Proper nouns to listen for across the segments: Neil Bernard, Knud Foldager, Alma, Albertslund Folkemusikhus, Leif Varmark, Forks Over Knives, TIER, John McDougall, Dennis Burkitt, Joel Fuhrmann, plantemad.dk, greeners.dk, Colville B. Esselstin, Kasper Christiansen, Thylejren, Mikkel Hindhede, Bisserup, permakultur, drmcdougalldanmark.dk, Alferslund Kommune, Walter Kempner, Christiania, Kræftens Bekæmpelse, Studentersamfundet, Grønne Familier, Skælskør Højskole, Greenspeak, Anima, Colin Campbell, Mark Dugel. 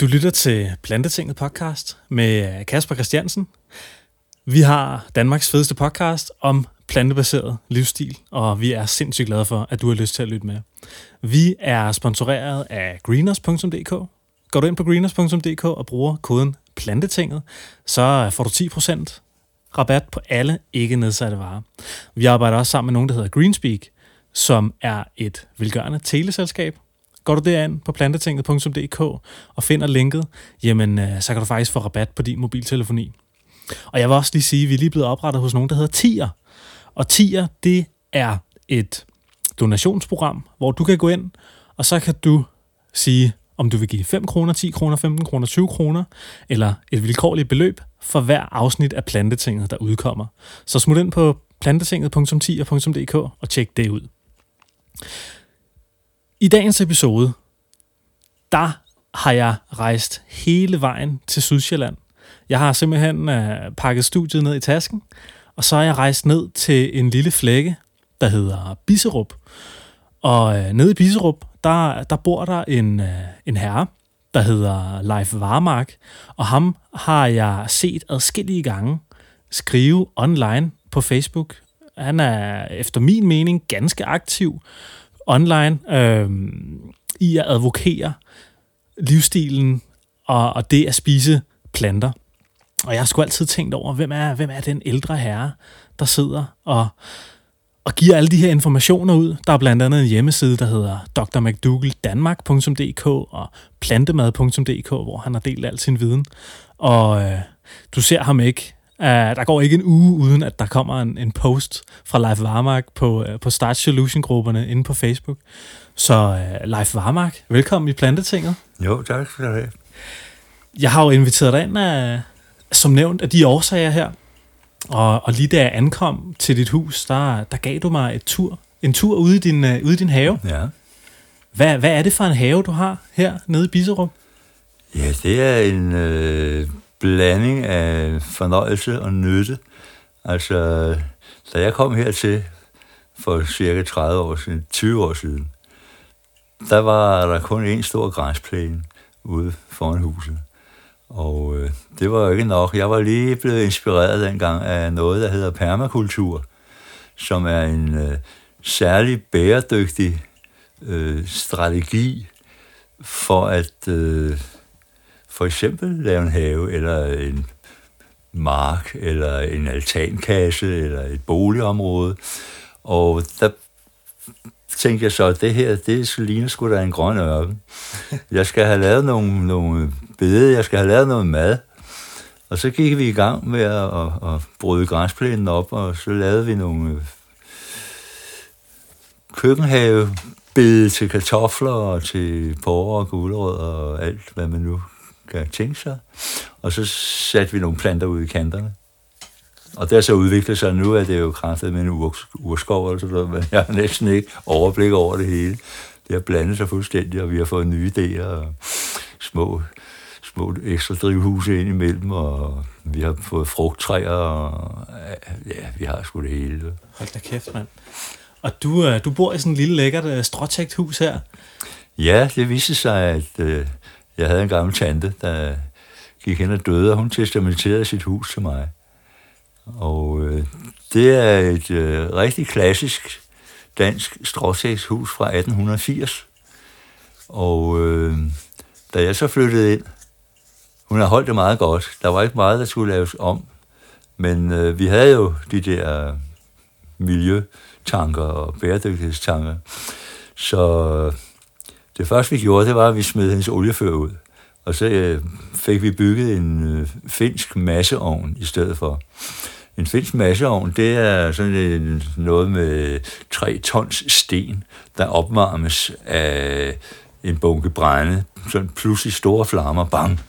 Du lytter til Plantetinget podcast med Kasper Christiansen. Vi har Danmarks fedeste podcast om plantebaseret livsstil, og vi er sindssygt glade for, at du har lyst til at lytte med. Vi er sponsoreret af greeners.dk. Går du ind på greeners.dk og bruger koden plantetinget, så får du 10% rabat på alle ikke nedsatte varer. Vi arbejder også sammen med nogen, der hedder Greenspeak, som er et velgørende teleselskab. Går du derind på plantetinget.dk og finder linket, jamen så kan du faktisk få rabat på din mobiltelefoni. Og jeg vil også lige sige, at vi er lige blevet oprettet hos nogen, der hedder TIER. Og TIER, det er et donationsprogram, hvor du kan gå ind, og så kan du sige, om du vil give 5 kroner, 10 kroner, 15 kroner, 20 kroner, eller et vilkårligt beløb for hver afsnit af Plantetinget, der udkommer. Så smut ind på plantetinget.tier.dk og tjek det ud. I dagens episode, der har jeg rejst hele vejen til Sydsjælland. Jeg har simpelthen pakket studiet ned i tasken, og så har jeg rejst ned til en lille flække, der hedder Bisserup. Og nede i Bisserup, der bor der en herre, der hedder Leif Varmark, og ham har jeg set adskillige gange skrive online på Facebook. Han er efter min mening ganske aktiv online i at advokere livsstilen og det at spise planter. Og jeg har sgu altid tænkt over, hvem er den ældre herre, der sidder og giver alle de her informationer ud. Der er blandt andet en hjemmeside, der hedder drmcdougalldanmark.dk og plantemad.dk, hvor han har delt al sin viden. Og du ser ham ikke. Der går ikke en uge, uden at der kommer en post fra Leif Varmark på Start Solution-grupperne inde på Facebook. Så Leif Varmark, velkommen i Plantetinget. Jo, tak skal du have. Jeg har jo inviteret dig ind, som nævnt, af de årsager her. Og lige da jeg ankom til dit hus, der gav du mig en tur ude i din have. Ja. Hvad er det for en have, du har her nede i Bisserup? Ja, det er en blanding af fornøjelse og nytte. Altså, da jeg kom hertil for cirka 30 år siden, 20 år siden, der var der kun en stor græsplæne ude foran huset. Og det var jo ikke nok. Jeg var lige blevet inspireret dengang af noget, der hedder permakultur, som er en særlig bæredygtig strategi for at for eksempel lave en have, eller en mark, eller en altankasse, eller et boligområde. Og der tænkte jeg så, at det her, det ligner sgu da en grøn ørken. Jeg skal have lavet nogle bede, jeg skal have lavet noget mad. Og så gik vi i gang med at bryde græsplænen op, og så lavede vi nogle køkkenhavebede til kartofler, og til porre og gulerødder, og alt, hvad man nu kan tænke sig. Og så satte vi nogle planter ud i kanterne. Og der så udviklet sig nu, at det er jo kraftet med en urskov, altså, men jeg har næsten ikke overblik over det hele. Det har blandet sig fuldstændig, og vi har fået nye idéer og små ekstra drivhuse ind imellem, og vi har fået frugttræer, og ja, vi har sgu det hele. Hold da kæft, mand. Og du bor i sådan en lille lækkert stråtægt hus her? Ja, det viste sig, at jeg havde en gammel tante, der gik hen og døde, og hun testamenterede sit hus til mig. Og det er et rigtig klassisk dansk stråtægtshus fra 1880. Og da jeg så flyttede ind, hun har holdt det meget godt. Der var ikke meget, der skulle laves om. Men vi havde jo de der miljøtanker og bæredygtighedstanker. Så det første, vi gjorde, det var, at vi smed hendes oliefyr ud. Og så fik vi bygget en finsk masseovn i stedet for. En finsk masseovn, det er sådan noget med 3 tons sten, der opvarmes af en bunke brænde. Sådan pludselig store flammer, bang.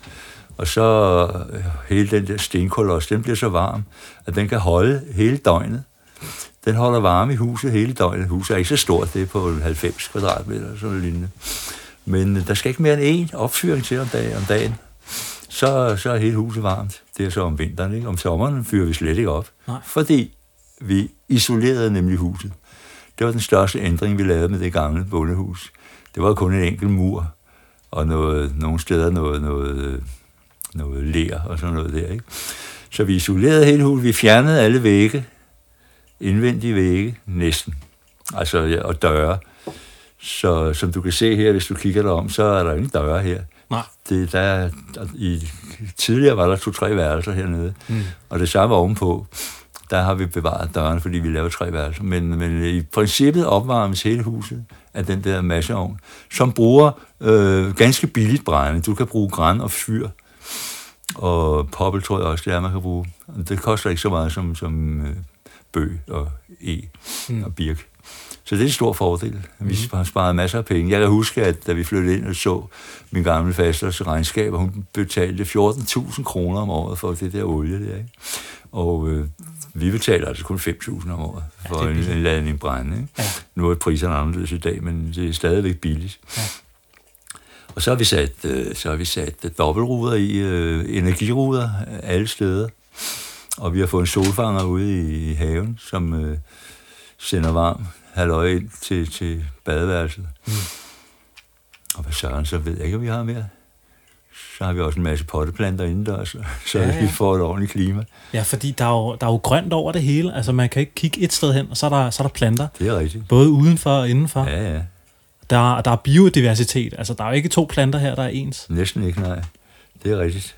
Og så hele den der stenkolos, den bliver så varm, at den kan holde hele døgnet. Den holder varme i huset hele døgnet. Huset er ikke så stort, det er på 90 kvadratmeter og sådan noget lignende. Men der skal ikke mere end én opfyring til om dagen. Så er hele huset varmt. Det er så om vinteren, ikke? Om sommeren fyrer vi slet ikke op. Nej. Fordi vi isolerede nemlig huset. Det var den største ændring, vi lavede med det gamle bondehus. Det var kun en enkelt mur, og nogle steder noget ler og sådan noget der, ikke? Så vi isolerede hele huset, vi fjernede alle vægge, indvendige vægge, næsten, altså ja, og døre. Så som du kan se her, hvis du kigger derom, så er der ingen døre her. Nej. Det, tidligere var der 2-3 værelser hernede, og det samme ovenpå, der har vi bevaret dørene, fordi vi laver 3 værelser. Men i princippet opvarmes hele huset af den der masseovn, som bruger ganske billigt brænde. Du kan bruge gran og fyr, og poppel tror jeg også, det er, man kan bruge. Det koster ikke så meget som bøg og og birk. Så det er en stor fordel. Vi har sparet masser af penge. Jeg kan huske, at da vi flyttede ind og så min gamle fasters regnskab, og hun betalte 14.000 kroner om året for det der olie der, ikke? Og vi betaler altså kun 5.000 om året for en ladning brænde. Ja. Nu er priserne anderledes i dag, men det er stadigvæk billigt. Ja. Og så har vi sat dobbeltruder i, energiruder alle steder. Og vi har fået en solfanger ude i haven, som sender varm halvøje ind til badeværelset. Mm. Og hvad søren, så ved jeg ikke, om vi har mere. Så har vi også en masse potteplanter indendørs, så vi får et ordentligt klima. Ja, fordi der er jo grønt over det hele. Altså, man kan ikke kigge et sted hen, og så er der planter. Det er rigtigt. Både udenfor og indenfor. Ja, ja. Der er biodiversitet. Altså, der er jo ikke 2 planter her, der er ens. Næsten ikke, nej. Det er rigtigt.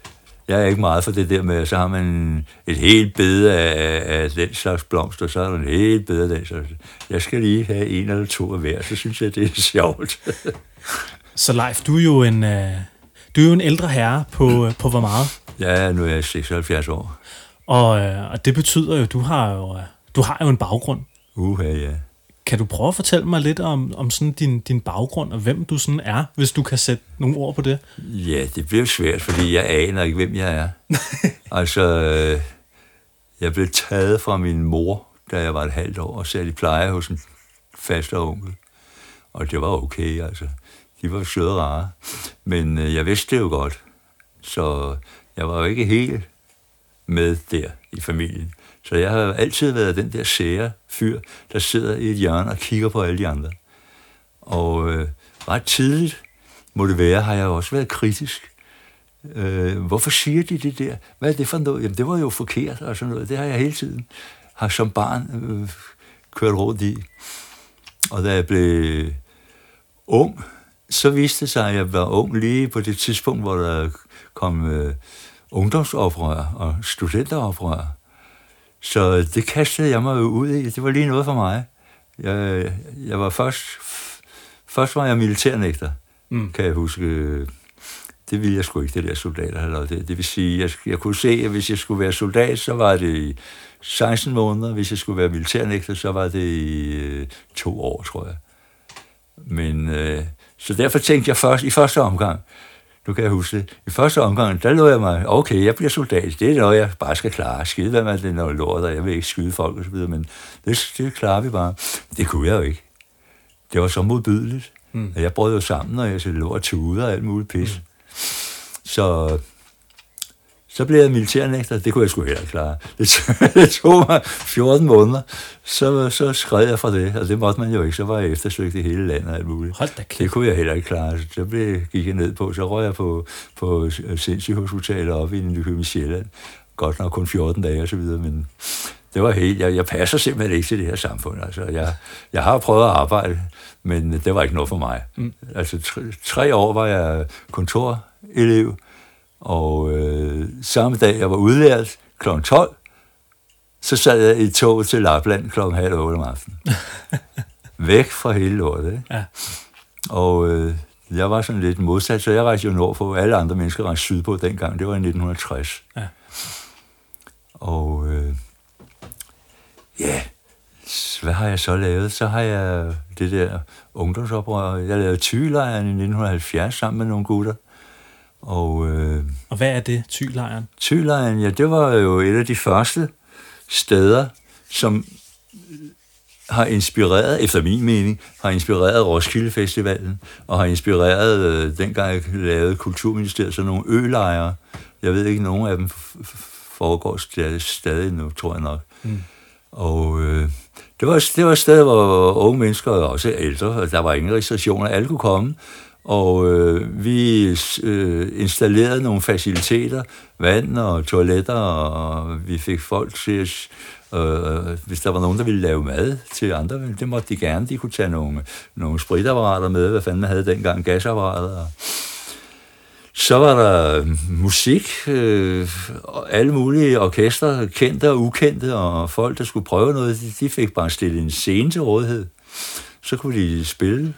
Jeg er ikke meget for det der med, så har man et helt bede af den slags blomster, så er der en helt bede af den slags. Jeg skal lige have 1 eller 2 af hver, så synes jeg, det er sjovt. Så Leif, du er jo en ældre herre på hvor meget? Ja, nu er jeg 76 år. Og det betyder jo, du har jo en baggrund. Ja. Kan du prøve at fortælle mig lidt om sådan din baggrund, og hvem du sådan er, hvis du kan sætte nogle ord på det? Ja, det bliver svært, fordi jeg aner ikke, hvem jeg er. Altså, jeg blev taget fra min mor, da jeg var et halvt år, og sat i pleje hos en faster onkel. Og det var okay, altså. De var søde og rare. Men jeg vidste det jo godt, så jeg var jo ikke helt med der i familien. Så jeg har altid været den der sære fyr, der sidder i et hjørne og kigger på alle de andre. Og ret tidligt, må det være, har jeg også været kritisk. Hvorfor siger de det der? Hvad er det for noget? Jamen, det var jo forkert og sådan noget. Det har jeg hele tiden som barn kørt rundt i. Og da jeg blev ung, så viste det sig, at jeg var ung lige på det tidspunkt, hvor der kom ungdomsoprør og studenteroprør. Så det kastede jeg mig ud i. Det var lige noget for mig. Jeg var først var jeg militærnægter, kan jeg huske. Det ville jeg sgu ikke, det der soldater eller det. Det vil sige, jeg kunne se, at hvis jeg skulle være soldat, så var det i 16 måneder. Hvis jeg skulle være militærnægter, så var det i 2 år, tror jeg. Men så derfor tænkte jeg først i første omgang. Nu kan jeg huske det. I første omgang, der lå jeg mig, okay, jeg bliver soldat. Det er noget, jeg bare skal klare. Skide, hvad man det, når lort, og jeg vil ikke skyde folk og så videre, men det klarer vi bare. Det kunne jeg jo ikke. Det var så modbydeligt. Jeg brød jo sammen, og jeg så lå og tude og alt muligt pis. Så blev jeg militærnægter. Det kunne jeg sgu heller ikke klare. Det tog mig 14 måneder. Så skred jeg fra det, og det måtte man jo ikke. Så var jeg eftersøgt i hele landet og alt muligt. Hold da kæft. Det kunne jeg heller ikke klare. Så gik jeg ned på. Så røg jeg på sindssygehospitalet oppe i Nykøbing Sjælland. Godt nok kun 14 dage og så videre, men det var helt... Jeg passer simpelthen ikke til det her samfund. Altså, jeg har prøvet at arbejde, men det var ikke noget for mig. Altså, 3 år var jeg kontorelev, og samme dag, jeg var udlært kl. 12, så sad jeg i toget til Lapland kl. 7:30 om aftenen. Væk fra hele lortet. Ja. Og jeg var sådan lidt modsat, så jeg rejste jo nordpå. Alle andre mennesker rejste sydpå dengang. Det var i 1960. Ja. Og hvad har jeg så lavet? Så har jeg det der ungdomsoprør. Jeg lavede Thylejren i 1970 sammen med nogle gutter. Og hvad er det, Thylejren? Thylejren, ja, det var jo et af de første steder, som har inspireret, efter min mening, har inspireret Roskilde Festivalen, og har inspireret, dengang jeg lavede Kulturministeriet, så nogle ølejre. Jeg ved ikke, nogen af dem foregår stadig nu, tror jeg nok. Og det var et sted, hvor unge mennesker, også ældre, der var ingen restriktioner, alle kunne komme, Og vi installerede nogle faciliteter, vand og toiletter, og vi fik folk til at, hvis der var nogen, der ville lave mad til andre, det måtte de gerne. De kunne tage nogle spritapparater med, hvad fanden man havde dengang, gasapparater. Så var der musik, og alle mulige orkester, kendte og ukendte, og folk, der skulle prøve noget, de fik bare stillet en scene til rådighed. Så kunne de spille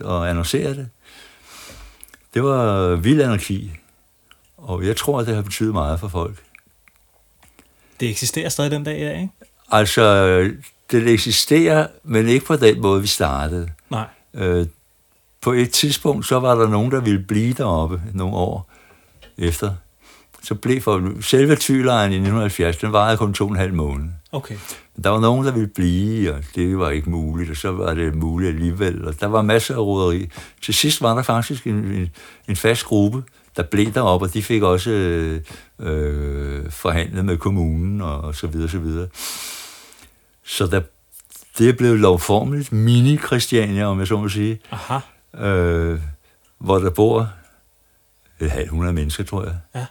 og annoncere det. Det var vild anarki, og jeg tror, at det har betydet meget for folk. Det eksisterer stadig den dag i dag, ikke? Altså, det eksisterer, men ikke på den måde, vi startede. Nej. På et tidspunkt, så var der nogen, der ville blive deroppe nogle år efter. Så blev selve Thylejren i 1970, den varede kun 2,5 måneder. Okay. Men der var nogen, der ville blive, og det var ikke muligt, og så var det muligt alligevel. Og der var masser af roderi. Til sidst var der faktisk en fast gruppe, der blev deroppe, og de fik også forhandlet med kommunen, og så videre, så videre. Så det blev lovformeligt mini-Christiania, om jeg så må sige. Aha. Hvor der bor 100 mennesker, tror jeg. Ja.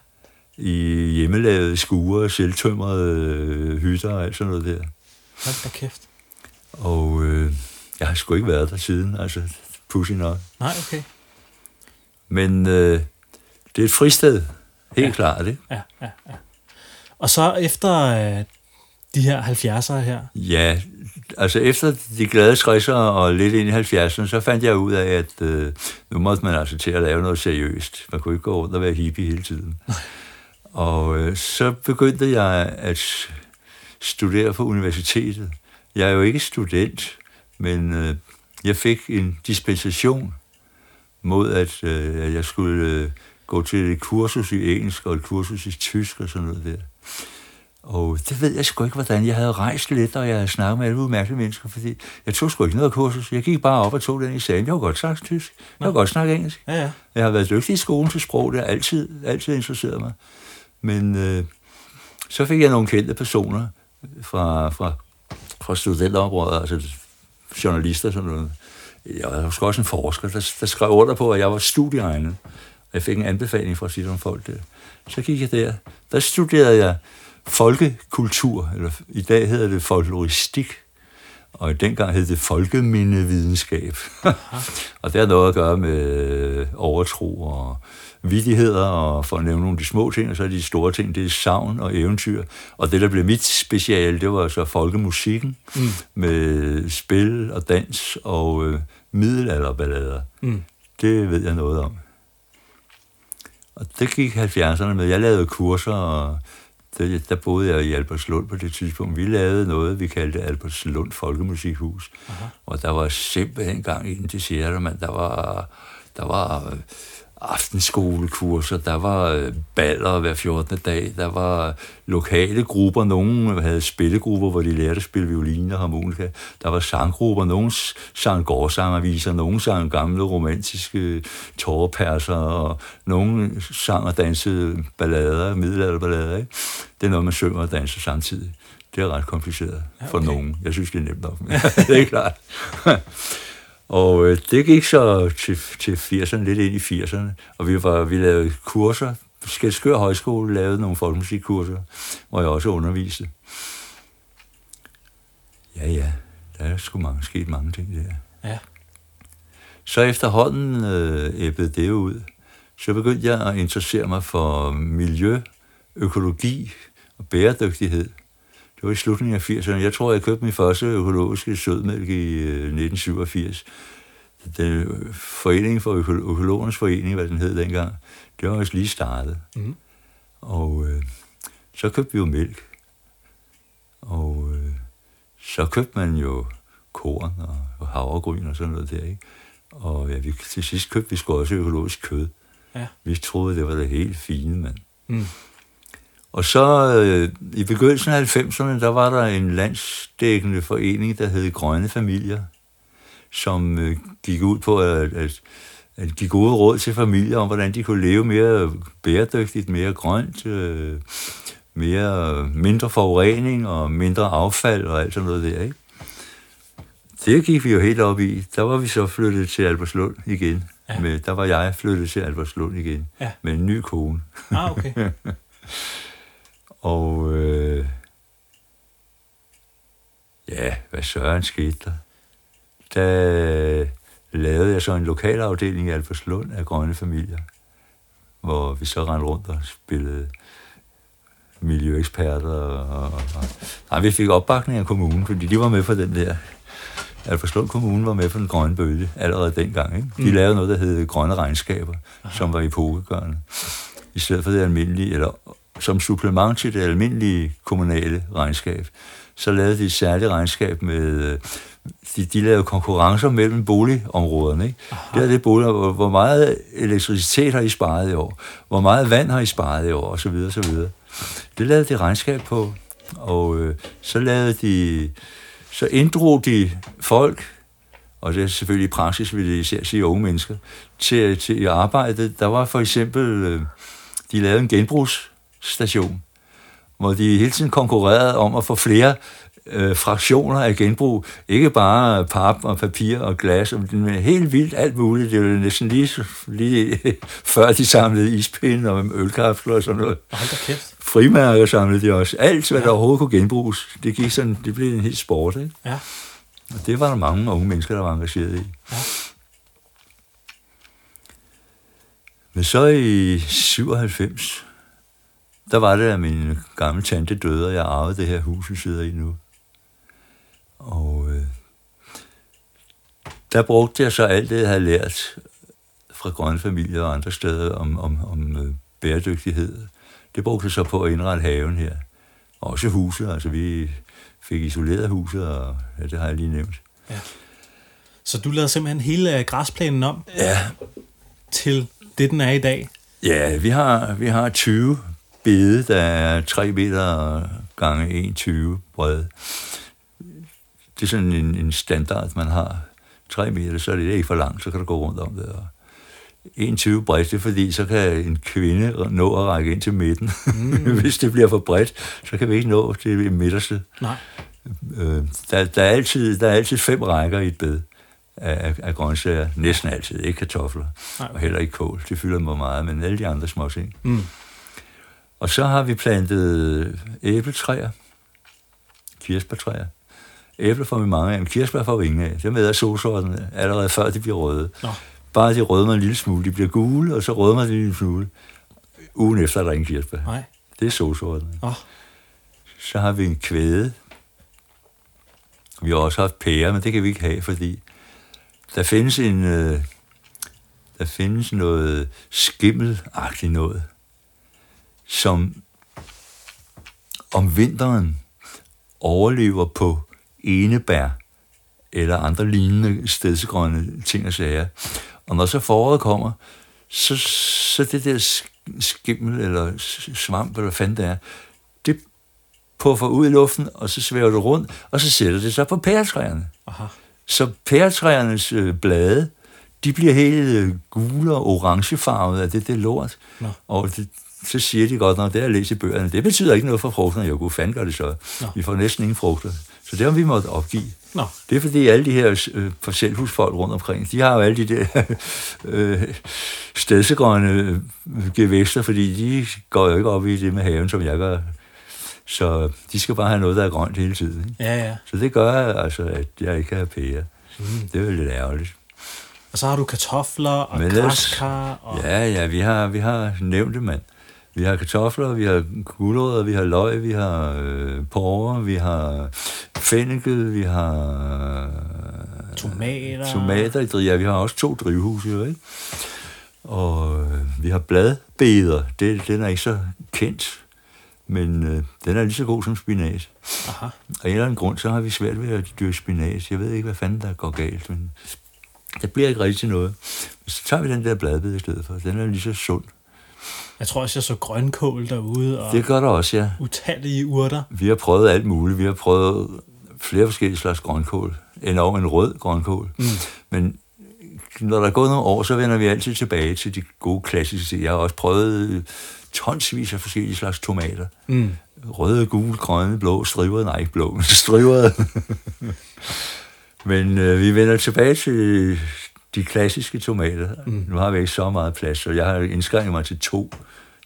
I hjemmelavede skure, selvtømrede hytter og alt sådan noget der. Hold da kæft. Og jeg har sgu ikke været der siden, altså pudsigt nok. Nej, okay. Men det er et fristed, helt klart, ikke? Ja, ja, ja. Og så efter de her 70'ere her? Ja, altså efter de glade 60'ere og lidt ind i 70'erne, så fandt jeg ud af, at nu måtte man altså til at lave noget seriøst. Man kunne ikke gå rundt og være hippie hele tiden. Og så begyndte jeg at studere på universitetet. Jeg er jo ikke student, men jeg fik en dispensation mod, at jeg skulle gå til et kursus i engelsk og et kursus i tysk og sådan noget der. Og det ved jeg sgu ikke, hvordan. Jeg havde rejst lidt, og jeg havde snakket med alle udmærkelige mennesker, fordi jeg tog sgu ikke noget kursus. Jeg gik bare op og tog den eksamen. Jeg har godt snakket tysk. Jeg har godt snakket engelsk. Ja, ja. Jeg har været dygtig i skolen til sprog. Det har altid interesseret mig. Men så fik jeg nogle kendte personer fra studenteroprøret, altså journalister og sådan noget. Jeg var sgu også en forsker, der skrev under på, at jeg var studieegnet. Jeg fik en anbefaling fra sit om folk der. Så gik jeg der. Der studerede jeg folkekultur, eller i dag hedder det folkloristik, og i dengang hed det folkemindevidenskab. Og det har noget at gøre med overtro og vittigheder, og for at nævne nogle af de små ting, og så er de store ting, det er sagn og eventyr. Og det, der blev mit speciale, det var så folkemusikken, med spil og dans og middelalderballader. Mm. Det ved jeg noget om. Og det gik 70'erne med. Jeg lavede kurser, og der boede jeg i Albertslund på det tidspunkt. Vi lavede noget, vi kaldte Albertslund Folkemusikhus. Aha. Og der var simpelthen gang inden til TIER, men der var aftenskolekurser, der var baller hver 14. dag, der var lokale grupper, nogen havde spillegrupper, hvor de lærte at spille violin og harmonika, der var sanggrupper, nogen sang gårdsangerviser, nogen sang gamle romantiske tårperser, og nogen sang og dansede ballader, middelalderballader, ikke? Det er noget, man synger og danser samtidig. Det er ret kompliceret for nogen. Jeg synes, det er nemt nok, men det er klart. Og det gik så til 80'erne, lidt ind i 80'erne, og vi lavede kurser. Skælskør Højskole lavede nogle folkemusikkurser, hvor jeg også underviste. Ja, der er sgu sket mange ting der. Ja. Så efterhånden æbbede det ud. Så begyndte jeg at interessere mig for miljø, økologi og bæredygtighed. Det var i slutningen af 80'erne. Jeg tror, jeg købte min første økologiske sødmælk i 1987. Den forening for økologernes forening, hvad den hed dengang, det var også lige startet. Mm. Og så købte vi jo mælk. Og så købte man jo korn og havregryn og sådan noget der, ikke? Og ja, til sidst købte vi sgu også økologisk kød. Ja. Vi troede, det var det helt fine, mand. Mm. Og så i begyndelsen af 90'erne, der var der en landsdækkende forening, der hed Grønne Familier, som gik ud på at give gode råd til familier om, hvordan de kunne leve mere bæredygtigt, mere grønt, mindre forurening og mindre affald og alt sådan noget der, ikke? Det gik vi jo helt op i. Der var vi så flyttet til Albertslund igen. Ja. Men der var jeg flyttet til Albertslund igen. Ja. Med en ny kone. Ah, okay. Og ja, hvad søren skete der? Der lavede jeg så en lokalafdeling i Alferslund af Grønne Familier, hvor vi så rendte rundt og spillede miljøeksperter. Nej, vi fik opbakning af kommunen, fordi de var med for den der. Alferslund Kommune var med for den grønne bølge allerede dengang. Ikke? De lavede noget, der hed grønne regnskaber, som var epokegørende. I stedet for det almindelige, eller som supplement til det almindelige kommunale regnskab, så lavede de et særligt regnskab med... De lavede konkurrencer mellem boligområderne. Ikke? Det er det bolig, hvor meget elektricitet har I sparet i år? Hvor meget vand har I sparet i år? Og så videre, så videre. Det lavede de regnskab på, og så inddrog de folk, og det er selvfølgelig i praksis, vil det især sige unge mennesker, til arbejdet. Der var for eksempel, de lavede en genbrugsstation, hvor de hele tiden konkurrerede om at få flere fraktioner af genbrug. Ikke bare pap og papir og glas, men helt vildt alt muligt. Det var næsten lige før de samlede ispinde og ølkapsler og sådan noget. Hold da kæft. Frimærker samlede de også. Alt, hvad der overhovedet kunne genbruges, det blev en helt sport, ikke? Ja. Og det var der mange unge mennesker, der var engageret i. Ja. Men så i 97, der var det, at min gamle tante døde, og jeg arvede det her hus, vi sidder i nu. Og der brugte jeg så alt det, jeg havde lært fra Grønne Familier og andre steder om bæredygtighed. Det brugte jeg så på at indrette haven her. Også huset, altså vi fik isoleret huset, og ja, det har jeg lige nævnt. Ja. Så du lavede simpelthen hele græsplænen om til det, den er i dag? Ja, vi har 20 bede, der er 3 meter gange 1,20 bred. Det er sådan en standard, man har. 3 meter, så er det ikke for langt, så kan du gå rundt om det. Og 1,20 bredt, det er fordi, så kan en kvinde nå at række ind til midten. Hvis det bliver for bredt, så kan vi ikke nå til midterste. Nej. Der er altid 5 rækker i et bed af grøntsager. Næsten altid. Ikke kartofler. Nej. Og heller ikke kål. Det fylder mig meget, men alle de andre små ting. Mm. Og så har vi plantet æbletræer, kirsebærtræer. Æbler får vi mange af, men kirsebær får vi ingen af. Det med at solsorterne allerede før de bliver røde. Nå. Bare de rødmer en lille smule. De bliver gule, og så rødmer de en lille smule. Ugen efter er der ingen kirsebær. Nej. Det er solsorterne. Nå. Så har vi en kvæde. Vi har også haft pære, men det kan vi ikke have, fordi der findes noget skimmelagtigt noget, som om vinteren overlever på enebær eller andre lignende stedsegrønne ting og sager. Og når så foråret kommer, så det der skimmel eller svamp, eller hvad fanden det er, det puffer ud i luften, og så svæver det rundt, og så sætter det sig på pæretræerne. Aha. Så pæretræernes blade, de bliver helt gule og orangefarvet af det lort. Nå. Og det, så siger de godt nok, det er at læse i bøgerne. Det betyder ikke noget for frugterne. Jo, gode fanden gør det så. Nå. Vi får næsten ingen frugter. Så det har vi måtte opgive. Nå. Det er fordi alle de her parcelhusfolk rundt omkring, de har jo alle de der stedsegrønne gevækster, fordi de går jo ikke op i det med haven, som jeg gør. Så de skal bare have noget, der er grønt hele tiden. Ikke? Ja, ja. Så det gør altså, at jeg ikke kan have pære. Mm. Det er jo lidt ærgerligt. Og så har du kartofler og græskar. Og... Ja, vi har nævnt det, mand. Vi har kartofler, vi har gulerødder, vi har løg, vi har porre, vi har fennikel, vi har tomater i drivhus. Ja, vi har også 2 drivhuse, jo, ikke? Og vi har bladbeder. Den er ikke så kendt, men den er lige så god som spinat. Aha. Og en eller anden grund, så har vi svært ved at dyrke spinat. Jeg ved ikke, hvad fanden der går galt, men det bliver ikke rigtig noget. Så tager vi den der bladbed i stedet for. Den er lige så sund. Jeg tror også, jeg så grønkål derude. Og det gør der også, ja. Utallige urter. Vi har prøvet alt muligt. Vi har prøvet flere forskellige slags grønkål. Endog en rød grønkål. Mm. Men når der er gået nogle år, så vender vi altid tilbage til de gode klassiske. Jeg har også prøvet tonsvis af forskellige slags tomater. Mm. Røde, gule, grønne, blå, strivede. Nej, ikke blå, men strivede. Men vi vender tilbage til de klassiske tomater. Mm. Nu har vi ikke så meget plads, så jeg har indskrænket mig til 2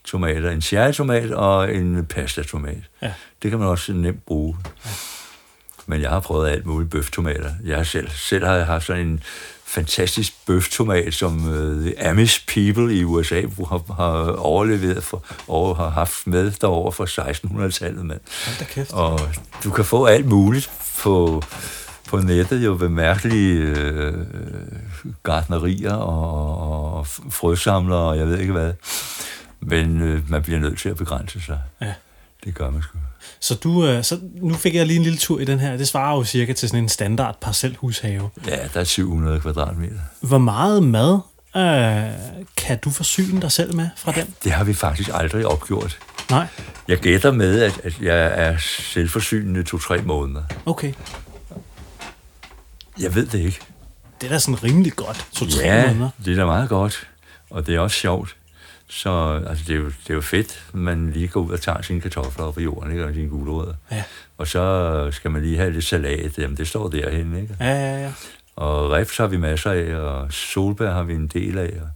tomater. En cherrytomat og en pastatomat. Ja. Det kan man også nemt bruge. Ja. Men jeg har prøvet alt muligt bøftomater. Jeg selv har haft sådan en fantastisk bøftomat, som the Amish people i USA har overleveret og har haft med derovre fra 1600-tallet. Mand. Hold da kæft. Og du kan få alt muligt på nettet, jo bemærkelige gartnerier og frøsamlere, og jeg ved ikke hvad. Men man bliver nødt til at begrænse sig. Ja. Det gør man sgu. Så nu fik jeg lige en lille tur i den her. Det svarer jo cirka til sådan en standard parcelhushave. Ja, der er 700 kvadratmeter. Hvor meget mad kan du forsyne dig selv med fra den? Det har vi faktisk aldrig opgjort. Nej. Jeg gætter med, at jeg er selvforsynende 2-3 måneder. Okay. Jeg ved det ikke. Det er da sådan rimelig godt, 2-3 måneder. Ja, det er da meget godt. Og det er også sjovt. Så altså, det er jo fedt, man lige går ud og tager sine kartofler op på jorden, ikke? Og sine gulerødder. Ja. Og så skal man lige have lidt salat. Jamen, det står derhenne, ikke? Ja. Og rips har vi masser af, og solbær har vi en del af, og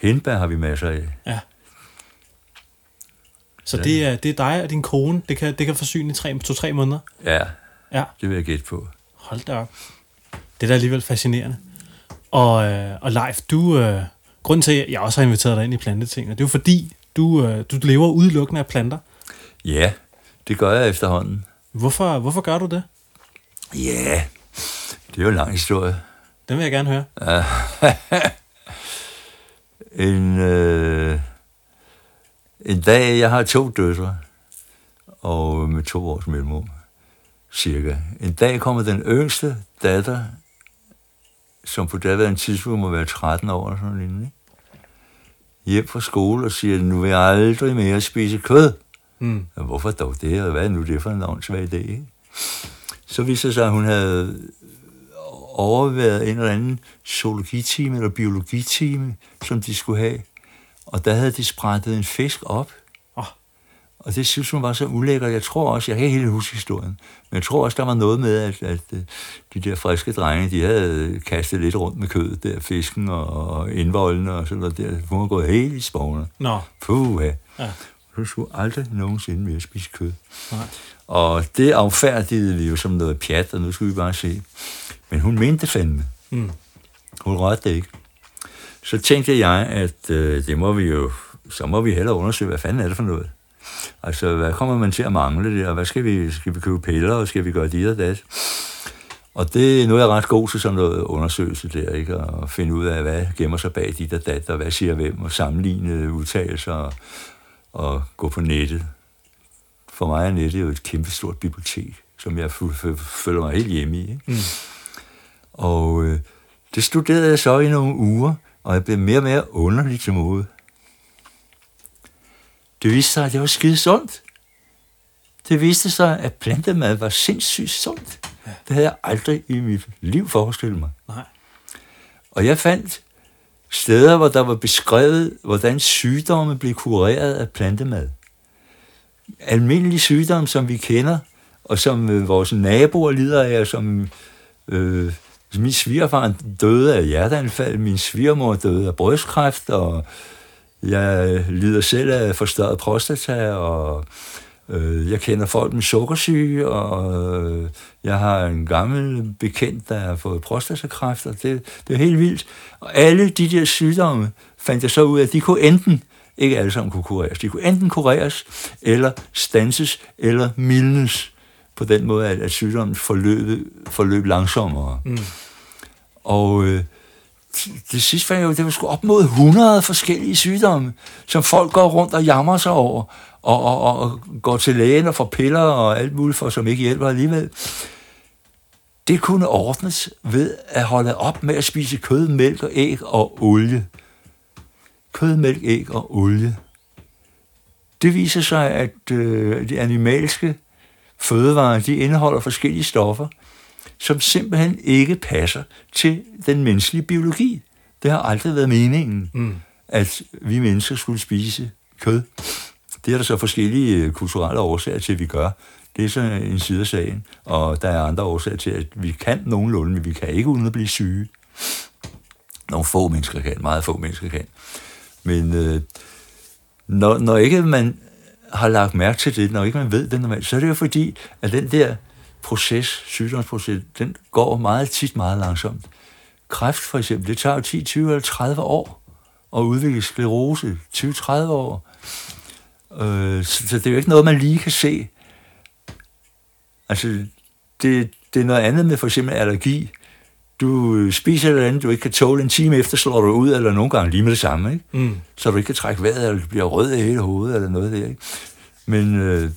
hindbær har vi masser af. Ja. Så det er dig og din kone, det kan forsyne i 2-3 måneder? Ja, det vil jeg gætte på. Hold da op. Det er da alligevel fascinerende. Og Leif, grunden til, at jeg også har inviteret dig ind i planteting, og det er jo fordi, du lever udelukkende af planter. Ja, det gør jeg efterhånden. Hvorfor gør du det? Ja, det er jo en lang historie. Den vil jeg gerne høre. Ja. En dag, jeg har 2 døtre, og med 2 års mellemrum, cirka. En dag kommer den yngste datter, som på daværende tidspunkt må være 13 år eller sådan lignende, hjem fra skole og siger, nu vil jeg aldrig mere spise kød. Mm. Hvorfor dog det, og hvad er nu det for en åndssvag idé, ikke? Så viste det sig, at hun havde overværet en eller anden zoologitime eller biologitime, som de skulle have, og der havde de sprættet en fisk op. Og det synes hun var så ulækkert. Jeg tror også, jeg kan ikke helt huske historien, men jeg tror også, der var noget med, at de der friske drenge, de havde kastet lidt rundt med kødet der, fisken og indvoldene og sådan noget der. Hun var gået helt i spåner. Nå. Puha. Ja. Hun skulle aldrig nogensinde mere spise kød. Nej. Og det affærdigede vi jo som noget pjat, og nu skulle vi bare se. Men hun mente det fandme. Mm. Hun rørte det ikke. Så tænkte jeg, at så må vi hellere undersøge, hvad fanden er det for noget. Altså, hvad kommer man til at mangle der? Hvad skal vi købe piller, og skal vi gøre dit og dat? Og det, nu er jeg ret god til sådan noget undersøgelse der, ikke? Og finde ud af, hvad gemmer sig bag dit og dat, og hvad siger hvem, og sammenligne udtalelser, og gå på nettet. For mig er nettet jo et kæmpestort bibliotek, som jeg føler mig helt hjemme i, ikke? Mm. Og det studerede jeg så i nogle uger, og jeg blev mere og mere underlig til mode. Det viste sig, at det var skide sundt. Det viste sig, at plantemad var sindssygt sundt. Ja. Det havde jeg aldrig i mit liv forestillet mig. Nej. Og jeg fandt steder, hvor der var beskrevet, hvordan sygdomme blev kureret af plantemad. Almindelige sygdomme, som vi kender, og som vores naboer lider af, som min svigerfar døde af hjerteanfald, min svigermor døde af brystkræft, og jeg lider selv af forstørret prostata, og jeg kender folk med sukkersyge, og jeg har en gammel bekendt, der har fået prostatakræft, og det er helt vildt. Og alle de der sygdomme fandt jeg så ud af, at de kunne enten, ikke alle sammen kunne kureres, de kunne enten kureres, eller standses, eller mildnes, på den måde, at sygdommen forløb langsommere. Mm. Og det sidste fandt jeg jo, det var sgu op mod 100 forskellige sygdomme, som folk går rundt og jammer sig over, og går til lægen og får piller og alt muligt for, som ikke hjælper alligevel. Det kunne ordnes ved at holde op med at spise kød, mælk og æg og olie. Kød, mælk, æg og olie. Det viser sig, at de animalske fødevarer, de indeholder forskellige stoffer, som simpelthen ikke passer til den menneskelige biologi. Det har aldrig været meningen, at vi mennesker skulle spise kød, Det er der så forskellige kulturelle årsager til, at vi gør. Det er så en side af sagen, og der er andre årsager til, at vi kan nogenlunde, men vi kan ikke uden at blive syge. Nogle få mennesker kan, meget få mennesker kan. Men når ikke man har lagt mærke til det, når ikke man ved det normalt, så er det jo fordi, at den der proces, sygdomsproces, den går meget tit meget langsomt. Kræft for eksempel, det tager jo 10, 20 eller 30 år at udvikle sklerose. 20-30 år. Så det er jo ikke noget, man lige kan se. Altså, det er noget andet med for eksempel allergi. Du spiser et eller andet, du ikke kan tåle, en time efter slår du ud, eller nogle gange lige med det samme, ikke? Mm. Så du ikke kan trække vejret, eller du bliver rød i hele hovedet, eller noget der, ikke? Men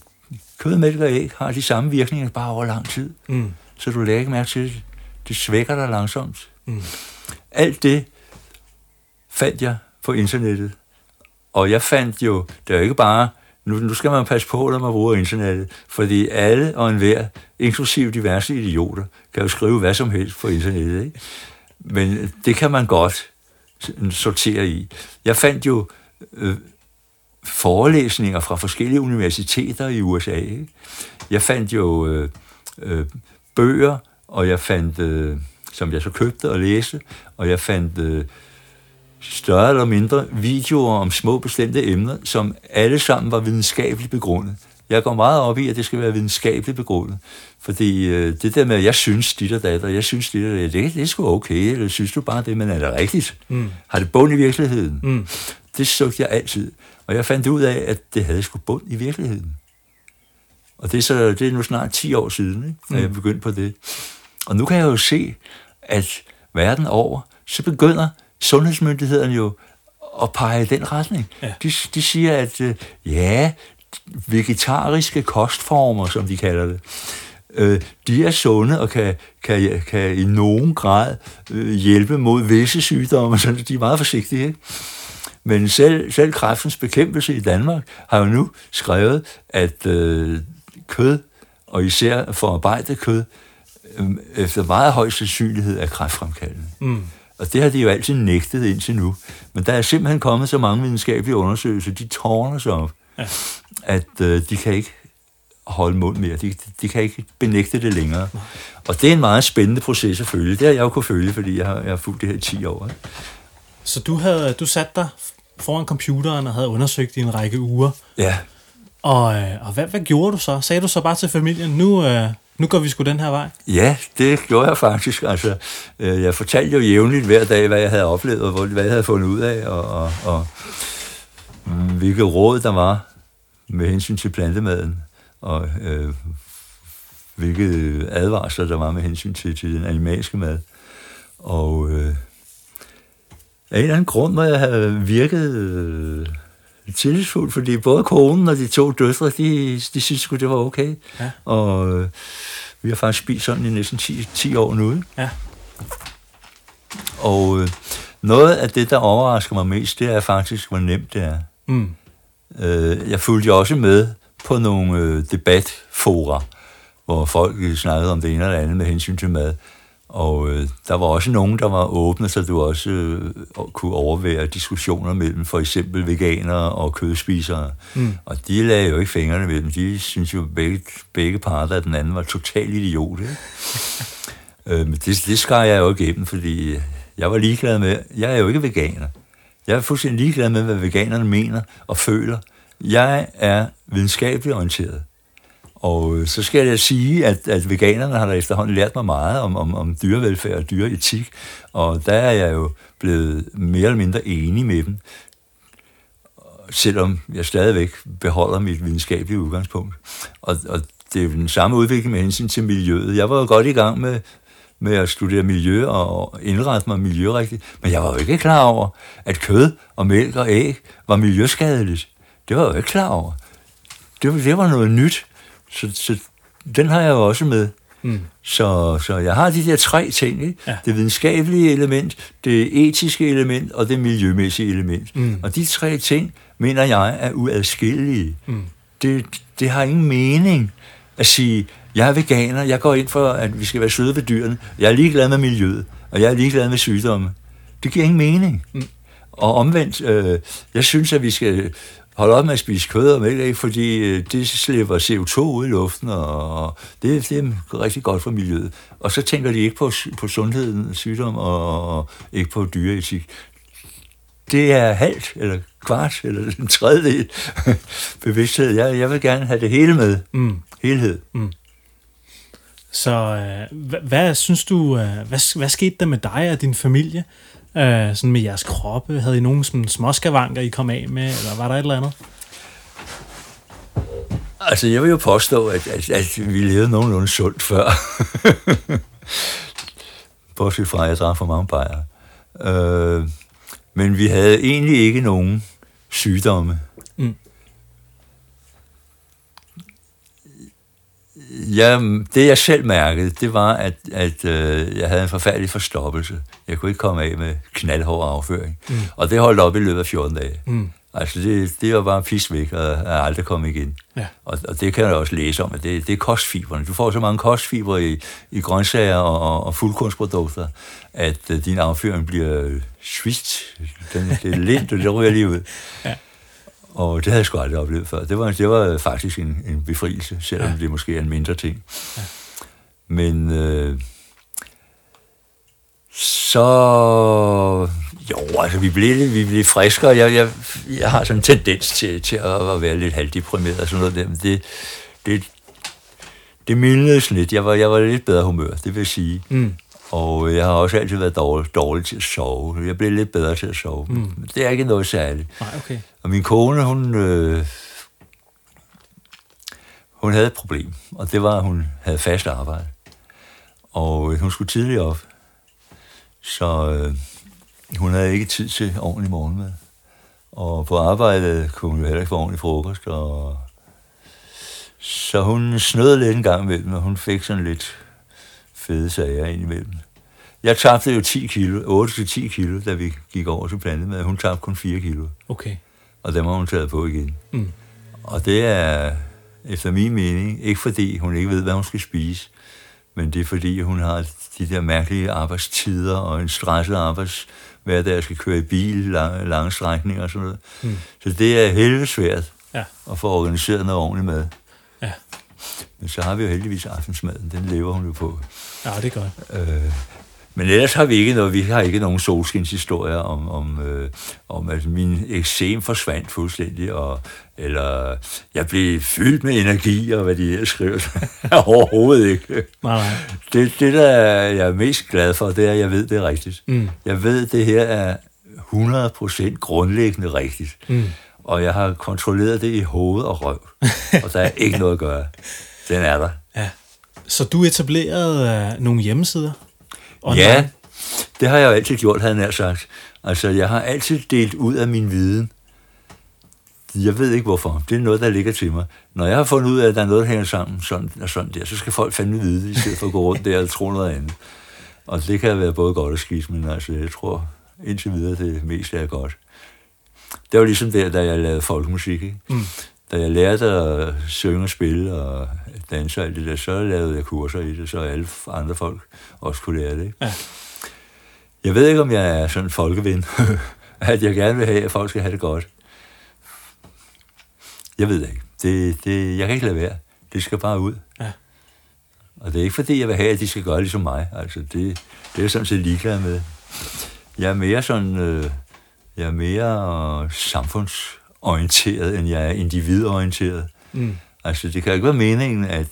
kød, mælk og æg har de samme virkninger, bare over lang tid. Mm. Så du lægger ikke mærke til det. Det svækker dig langsomt. Mm. Alt det fandt jeg på internettet. Og jeg fandt jo, det er jo ikke bare, nu skal man passe på, når man bruger internettet, fordi alle og enhver, inklusive diverse idioter, kan jo skrive hvad som helst på internettet, ikke? Men det kan man godt sortere i. Jeg fandt jo forelæsninger fra forskellige universiteter i USA, ikke? Jeg fandt jo bøger, og jeg fandt, som jeg så købte og læste, og jeg fandt større eller mindre videoer om små bestemte emner, som alle sammen var videnskabeligt begrundet. Jeg går meget op i, at det skal være videnskabeligt begrundet, fordi det der med, at jeg synes dit og datter, jeg synes dit og datter, det er sgu okay, eller synes du bare det, men er det rigtigt? Mm. Har det bund i virkeligheden? Mm. Det søgte jeg altid, og jeg fandt ud af, at det havde sgu bund i virkeligheden. Og det er nu snart 10 år siden, ikke, at jeg begyndte på det. Og nu kan jeg jo se, at verden over, så begynder sundhedsmyndighederne jo at pege i den retning. Ja. De siger, at vegetariske kostformer, som de kalder det, de er sunde og kan i nogen grad hjælpe mod visse sygdomme, så de er meget forsigtige, ikke? Men selv Kræftens Bekæmpelse i Danmark har jo nu skrevet, at kød, og især forarbejdet kød, efter meget høj sandsynlighed er kræftfremkaldende. Mm. Og det har de jo altid nægtet indtil nu. Men der er simpelthen kommet så mange videnskabelige undersøgelser, de tårner sig op, ja, at de kan ikke holde mund mere. De kan ikke benægte det længere. Og det er en meget spændende proces at følge. Det har jeg jo kunnet følge, fordi jeg har fulgt det her i 10 år. Ikke? Så du satte dig foran computeren og havde undersøgt i en række uger. Ja. Og hvad gjorde du så? Sagde du så bare til familien, nu går vi sgu den her vej? Ja, det gjorde jeg faktisk. Altså, jeg fortalte jo jævnligt hver dag, hvad jeg havde oplevet, og hvad jeg havde fundet ud af, og hvilke råd der var med hensyn til plantemaden, og hvilke advarsler der var med hensyn til den animalske mad. Og af en eller anden grund, hvor jeg havde virket tillidsfuldt, fordi både konen og de to døtre, de synes sgu, det var okay. Ja. Og vi har faktisk spist sådan i næsten 10 år nu. Ja. Og noget af det, der overrasker mig mest, det er faktisk, hvor nemt det er. Mm. Jeg fulgte også med på nogle debatfora, hvor folk snakkede om det ene eller andet med hensyn til mad. Og der var også nogen, der var åbne, så du også kunne overvære diskussioner mellem for eksempel veganere og kødspisere. Mm. Og de lagde jo ikke fingrene ved dem. De synes jo begge parter, at den anden var totalt idiot. Men det skar jeg jo igennem, fordi jeg var ligeglad med, jeg er jo ikke veganer. Jeg er fuldstændig ligeglad med, hvad veganerne mener og føler. Jeg er videnskabeligt orienteret. Og så skal jeg sige, at veganerne har da efterhånden lært mig meget om dyrevelfærd og dyreetik, og der er jeg jo blevet mere eller mindre enig med dem, selvom jeg stadigvæk beholder mit videnskabelige udgangspunkt. Og det er jo den samme udvikling med hensyn til miljøet. Jeg var jo godt i gang med at studere miljø og indrette mig miljørigtigt, men jeg var jo ikke klar over, at kød og mælk og æg var miljøskadeligt. Det var jeg jo ikke klar over. Det var noget nyt. Så den har jeg jo også med. Mm. Så jeg har de der 3 ting, ikke? Ja. Det videnskabelige element, det etiske element og det miljømæssige element. Mm. Og de 3 ting, mener jeg, er uadskillelige. Mm. Det har ingen mening at sige, jeg er veganer, jeg går ind for, at vi skal være søde ved dyrene, jeg er ligeglad med miljøet, og jeg er ligeglad med sygdomme. Det giver ingen mening. Mm. Og omvendt, jeg synes, at vi skal Hold op med at spise kød og mælk, ikke? Fordi det slipper CO2 ud i luften, og det er rigtig godt for miljøet. Og så tænker de ikke på sundheden, sygdom og ikke på dyreetik. Det er halvt, eller kvart, eller en tredjedel bevidsthed. Jeg vil gerne have det hele med. Mm. Helhed. Mm. Så hvad synes du, hvad skete der med dig og din familie? Sådan med jeres kroppe? Havde I nogen sådan småskavanker, I kom af med? Eller var der et eller andet? Altså, jeg vil jo påstå, at vi levede nogenlunde sundt før. Bortset fra, at jeg drak for mange bajere. Men vi havde egentlig ikke nogen sygdomme. Mm. Det jeg selv mærkede, det var, at jeg havde en forfærdelig forstoppelse. Jeg kunne ikke komme af med knaldhård afføring. Mm. Og det holdt op i løbet af 14 dage. Mm. Altså, det var bare pis væk, og jeg aldrig kom igen. Ja. Og det kan jeg også læse om, at det er kostfiberne. Du får så mange kostfibre i grøntsager og fuldkornsprodukter, at din afføring bliver svist. Det er lidt, og det ryger lige ud. Ja. Og det havde jeg sgu aldrig oplevet før. Det var faktisk en befrielse, selvom det måske er en mindre ting. Ja. Men vi blev friskere. Jeg har sådan en tendens til at være lidt halvdeprimeret og sådan noget der, men det mildes lidt. Jeg var lidt bedre humør, det vil sige. Mm. Og jeg har også altid været dårlig til at sove. Jeg blev lidt bedre til at sove. Mm. Men det er ikke noget særligt. Nej, okay. Og min kone, hun havde et problem. Og det var, at hun havde fast arbejde. Og hun skulle tidligt op. Så hun havde ikke tid til ordentlig morgenmad. Og på arbejdet kunne hun heller ikke få ordentlig frokost. Og så hun snød lidt en gang imellem, og hun fik sådan lidt fede sager indimellem. Jeg tabte jo 10 kilo, 8-10 kilo, da vi gik over til plantemad. Hun tabte kun 4 kilo. Okay. Og dem har hun taget på igen. Mm. Og det er, efter min mening, ikke fordi hun ikke ved, hvad hun skal spise, men det er fordi, hun har de der mærkelige arbejdstider og en stresset arbejdshverdag, skal køre i bil, lange strækninger og sådan noget. Mm. Så det er helvedes svært at få organiseret noget ordentligt mad. Ja. Men så har vi jo heldigvis aftensmaden, den lever hun jo på. Ja, det er godt. Men ellers har vi ikke noget, vi har ikke nogen solskinshistorier om at min eksem forsvandt fuldstændig, eller jeg blev fyldt med energi, og hvad de her skriver. Overhovedet ikke. Nej. Det, der jeg er mest glad for, det er, at jeg ved, det er rigtigt. Mm. Jeg ved, det her er 100% grundlæggende rigtigt. Mm. Og jeg har kontrolleret det i hoved og røv, og der er ikke noget at gøre. Den er der. Ja. Så du etablerede nogle hjemmesider? Online? Ja, det har jeg jo altid gjort, havde jeg nær sagt. Altså, jeg har altid delt ud af min viden. Jeg ved ikke hvorfor. Det er noget, der ligger til mig. Når jeg har fundet ud af, at der er noget, der hænger sammen, sådan og sådan der, så skal folk fandme vide det, i stedet for at gå rundt der og tro noget andet. Og det kan være både godt og skidt, men altså, jeg tror indtil videre, det meste er godt. Det var ligesom der, da jeg lavede folkemusik, ikke? Mm. Da jeg lærte at synge og spille og danse og alt det der, så lavede jeg kurser i det, så alle andre folk også kunne lære det, ikke? Ja. Jeg ved ikke, om jeg er sådan en folkeven, at jeg gerne vil have, at folk skal have det godt. Jeg ved det ikke. Jeg kan ikke lade være. Det skal bare ud. Ja. Og det er ikke fordi, jeg vil have, at de skal gøre ligesom mig. Altså, det er jeg sådan set ligeglad med. Jeg er mere sådan... Jeg er mere samfundsorienteret, end jeg er individorienteret. Mm. Altså, det kan ikke være meningen, at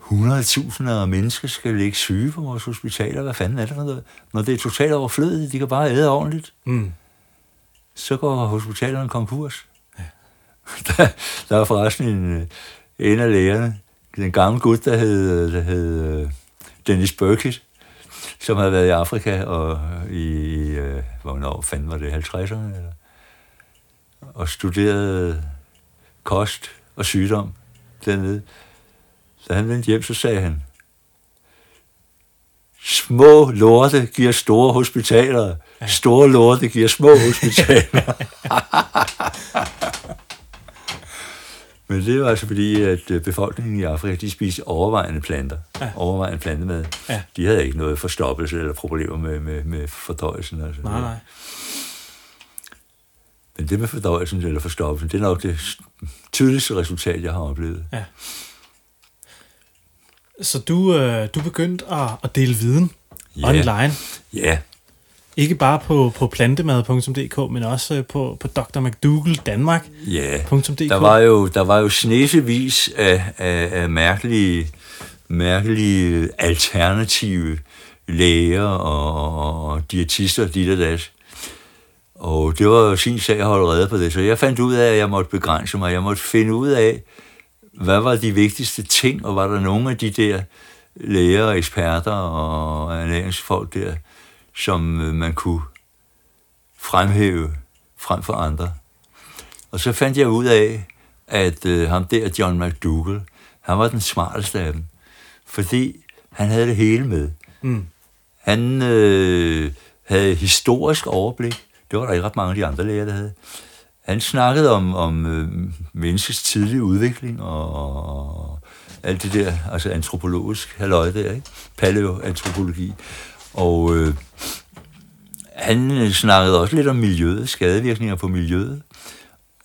100.000 af mennesker skal ligge syge på vores hospitaler. Hvad fanden er det for noget? Når det er totalt overflødigt, de kan bare æde ordentligt. Mm. Så går hospitalerne konkurs. Ja. Der var forresten en af lægerne, den gamle gut, der hed Dennis Burkitt, som havde været i Afrika og i hvornår fanden var det, 50'erne eller, og studerede kost og sygdom dernede. Da han vendte hjem, så sagde han: små lorte giver store hospitaler, store lorte giver små hospitaler. Men det var altså fordi, at befolkningen i Afrika, de spiste overvejende planter, overvejende plantemad. Ja. De havde ikke noget forstoppelse eller problemer med fordøjelsen. Altså. Nej. Men det med fordøjelsen eller forstopelsen, det er nok det tydeligste resultat, jeg har oplevet. Ja. Så du begyndte at dele viden online? Ja. Ikke bare på plantemad.dk, men også på drmcdougalldanmark.dk? Ja, der var jo snesevis af mærkelige alternative læger og diætister, dit og dat. Og det var jo sin sag at holde rede på det, så jeg fandt ud af, at jeg måtte begrænse mig. Jeg måtte finde ud af, hvad var de vigtigste ting, og var der nogle af de der læger og eksperter og ernæringsfolk der, som man kunne fremhæve frem for andre. Og så fandt jeg ud af, at ham der, John McDougall, han var den smarteste af dem, fordi han havde det hele med. Mm. Han havde historisk overblik. Det var der ikke ret mange af de andre læger, der havde. Han snakkede om menneskets tidlige udvikling og alt det der, altså antropologisk halløj der, ikke? Paleoantropologi. Og han snakkede også lidt om miljøet, skadevirkninger på miljøet.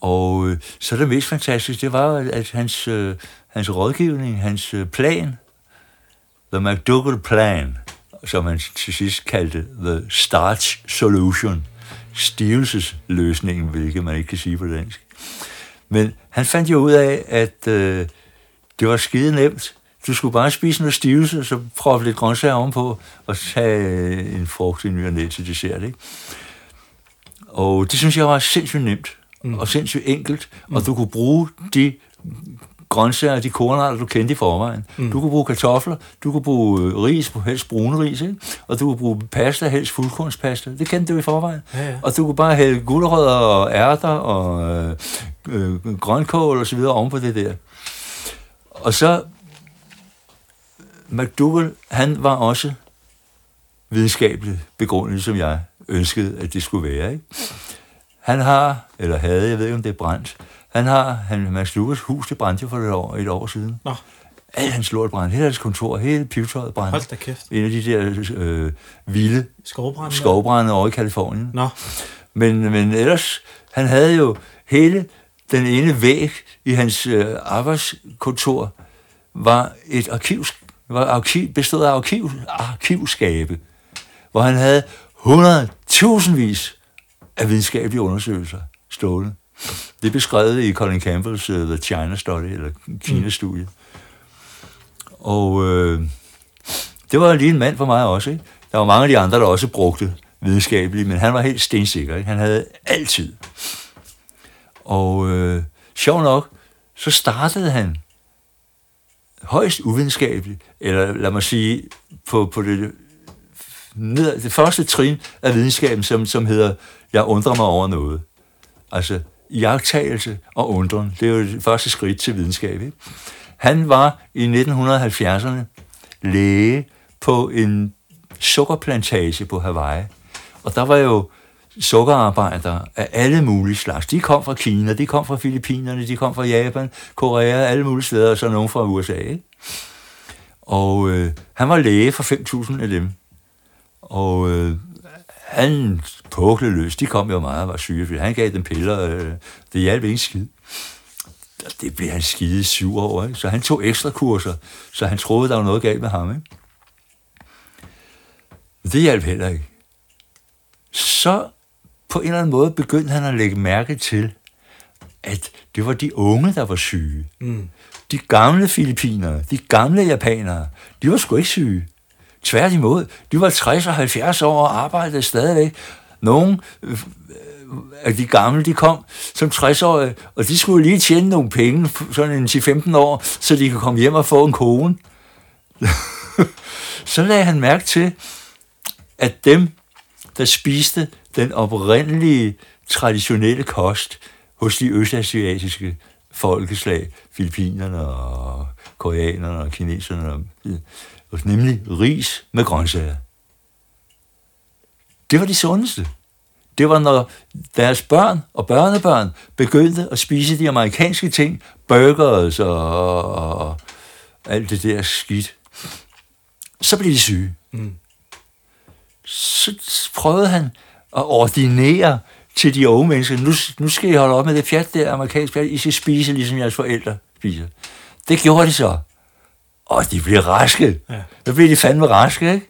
Og så det mest fantastiske, det var, at hans rådgivning, hans plan, The McDougall Plan, som han til sidst kaldte The Starch Solution, stivelsesløsningen, hvilket man ikke kan sige på dansk. Men han fandt jo ud af, at det var skide nemt. Du skulle bare spise noget stivelse, så proppe lidt grøntsager ovenpå, og tage en frugt i ny og næ til dessert, ikke? Og det synes jeg var sindssygt nemt, og sindssygt enkelt, og du kunne bruge de grøntsager, de kornarter, du kendte i forvejen. Du kunne bruge kartofler, du kunne bruge ris, helst brune ris, ikke? Og du kunne bruge pasta, helst fuldkornspasta. Det kendte du i forvejen. Ja. Og du kunne bare hælde gulerødder og ærter og grønkål og så videre ovenpå det der. Og så McDougall, han var også videnskabeligt begrundet, som jeg ønskede, at det skulle være, ikke? Han har, eller havde, jeg ved ikke, om det er brændt. Mads Lukas hus, det brændte for et år siden. Nå. Alt hans lort brændte, hele hans kontor, hele pivtøjet brændte. Hold da kæft. En af de der vilde skovbrænde over i Kalifornien. Nå. Men ellers, han havde jo hele den ene væg i hans arbejdskontor, var et arkiv, bestod af arkivskabe, hvor han havde 100.000vis af videnskabelige undersøgelser stående. Det er beskrevet i Colin Campbells The China Study, eller Kina-studie. Og det var lige en mand for mig også, ikke? Der var mange af de andre, der også brugte videnskabelige, men han var helt stensikker, ikke? Han havde altid. Og sjov nok, så startede han højst uvidenskabeligt, eller lad mig sige, på det første trin af videnskaben, som hedder, jeg undrer mig over noget. Altså, jagttagelse og undren, det er jo det første skridt til videnskab, ikke? Han var i 1970'erne læge på en sukkerplantage på Hawaii, og der var jo sukkerarbejdere af alle mulige slags. De kom fra Kina, de kom fra Filippinerne, de kom fra Japan, Korea, alle mulige steder, og så nogen fra USA, ikke? Og han var læge for 5.000 af dem, og han puklede løs. De kom jo meget og var syge. Han gav dem piller. Det hjalp ikke skid. Det blev han skide 7 år, ikke? Så han tog ekstra kurser, så han troede, der var noget galt med ham, ikke? Det hjalp heller ikke. Så på en eller anden måde begyndte han at lægge mærke til, at det var de unge, der var syge. Mm. De gamle filippinere, de gamle japanere, de var sgu ikke syge. Tværtimod, de var 60 og 70 år og arbejdede stadigvæk. Nogle af de gamle, de kom som 60-årige, og de skulle lige tjene nogle penge, sådan en 10-15 år, så de kunne komme hjem og få en kone. Så lagde han mærke til, at dem, der spiste den oprindelige, traditionelle kost hos de østasiatiske folkeslag, filippinerne og koreanerne og kineserne og nemlig ris med grøntsager. Det var de sundeste. Det var, når deres børn og børnebørn begyndte at spise de amerikanske ting, burgers og alt det der skidt. Så blev de syge. Mm. Så prøvede han at ordinere til de unge mennesker, nu skal I holde op med det pjat der, amerikansk pjat, I skal spise, ligesom jeres forældre spiser. Det gjorde de så. Og de blev raske. Ja. Der blev de fandme raske, ikke?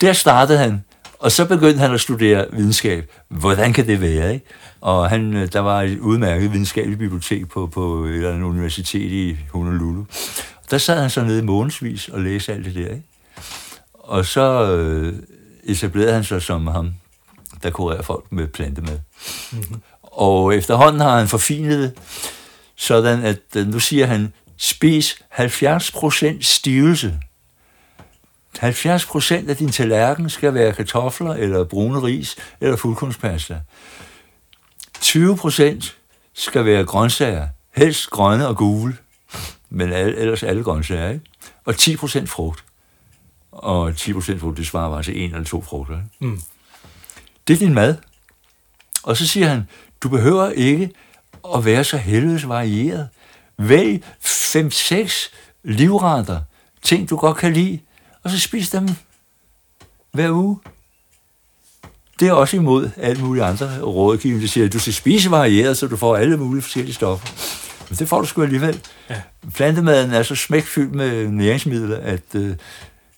Der startede han, og så begyndte han at studere videnskab. Hvordan kan det være, ikke? Og der var et udmærket videnskabeligt bibliotek på et eller andet universitet i Honolulu. Der sad han så nede månedsvis og læste alt det der, ikke? Og så etablerede han sig som ham, der kurerer folk med plantemad. Mm-hmm. Og efterhånden har han forfinet det, sådan at nu siger han, spis 70% stivelse. 70% af din tallerken skal være kartofler, eller brune ris, eller fuldkornspasta. 20% skal være grøntsager, helst grønne og gule, men ellers alle grøntsager, ikke? Og 10% frugt. Og 10% frugt, det svarer bare til 1 eller 2 frugter. Mm. Det er din mad. Og så siger han, du behøver ikke at være så helvedes varieret. Vælg 5-6 livretter, ting du godt kan lide, og så spis dem hver uge. Det er også imod alle mulige andre rådgivende, der siger, at du skal spise varieret, så du får alle mulige forskellige stoffer. Men det får du sgu alligevel. Ja. Plantemaden er så smækfyldt med næringsmidler, at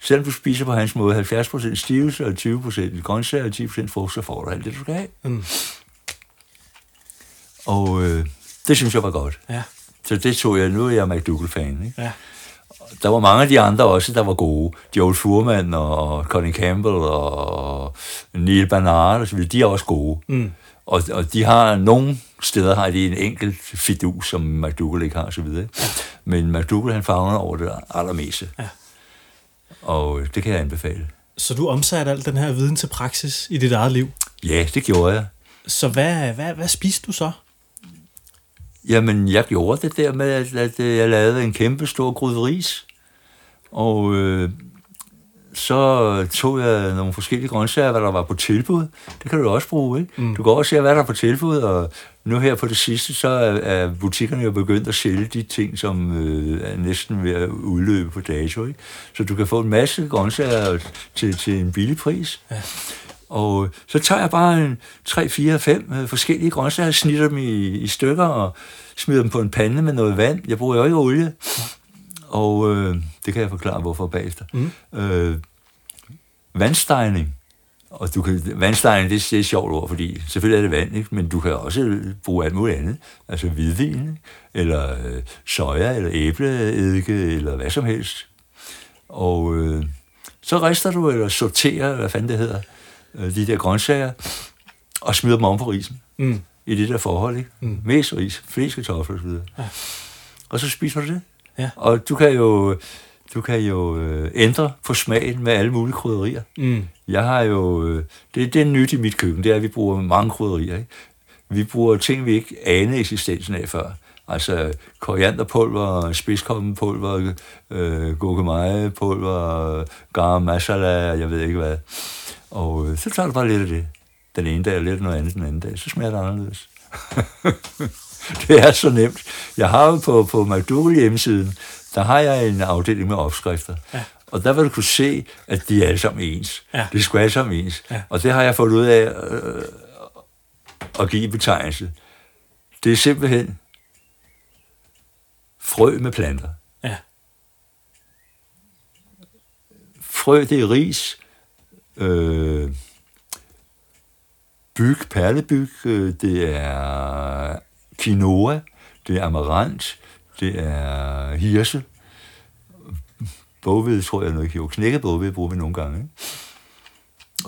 selvom du spiser på hans måde 70% stivelse og 20% grøntsager og 10% frugt, så får du alt det, du skal have. Mm. Og det synes jeg var godt. Ja. Så det tog jeg. Nu er jeg McDougall-fan, ikke? Ja. Der var mange af de andre også, der var gode. Joel Fuhrmann og Colin Campbell og Neil Bernard og så videre, de er også gode. Mm. Og de har nogle steder har de en enkelt fidus, som McDougall ikke har og så videre. Ja. Men McDougall, han favner over det allermeste. Ja. Og det kan jeg anbefale. Så du omsatte al den her viden til praksis i dit eget liv? Ja, det gjorde jeg. Så hvad spiste du så? Jamen, jeg gjorde det der med, at jeg lavede en kæmpe stor gryde ris. Og så tog jeg nogle forskellige grøntsager, hvad der var på tilbud. Det kan du også bruge, ikke? Mm. Du går og ser, hvad der er på tilbud, og nu her på det sidste, så er butikkerne jo begyndt at sælge de ting, som er næsten ved at udløbe på dato, ikke? Så du kan få en masse grøntsager til en billig pris. Ja. Og så tager jeg bare 3, 4, 5 forskellige grøntsager, snitter dem i stykker og smider dem på en pande med noget vand. Jeg bruger jo ikke olie, og det kan jeg forklare, hvorfor bagefter. Mm. Vandstejning. Og vandstejning, det er et sjovt ord, fordi selvfølgelig er det vand, ikke? Men du kan også bruge alt muligt andet. Altså hvidvin, eller soja, eller æbleeddike, eller hvad som helst. Og så rister du, eller sorterer, hvad fanden det hedder, de der grøntsager, og smider dem om på risen. Mm. I det der forhold, ikke? Mm. Mest ris, flest kartofler og så videre. Ja. Og så spiser du det. Ja. Og du kan jo ændre på smagen med alle mulige krydderier. Mm. Jeg har jo... Det er nyt i mit køkken, det er, at vi bruger mange krydderier, ikke? Vi bruger ting, vi ikke anede eksistensen af før. Altså korianderpulver, spidskommenpulver, gurkemejepulver, garam masala, jeg ved ikke hvad. Og så tager du bare lidt af det. Den ene dag, og lidt af noget andet den anden dag. Så smager det anderledes. Det er så nemt. Jeg har jo på McDougall hjemmesiden, der har jeg en afdeling med opskrifter. Ja. Og der vil du kunne se, at de er alle sammen ens. Ja. Det er sgu alle sammen ens. Ja. Og det har jeg fået ud af at give betegnelse. Det er simpelthen frø med planter. Ja. Frø, det er ris. Perlebyg, det er quinoa, det er amarant, det er hirse, boghvede tror jeg nok ikke, knækket boghvede bruger vi nogle gange, ikke?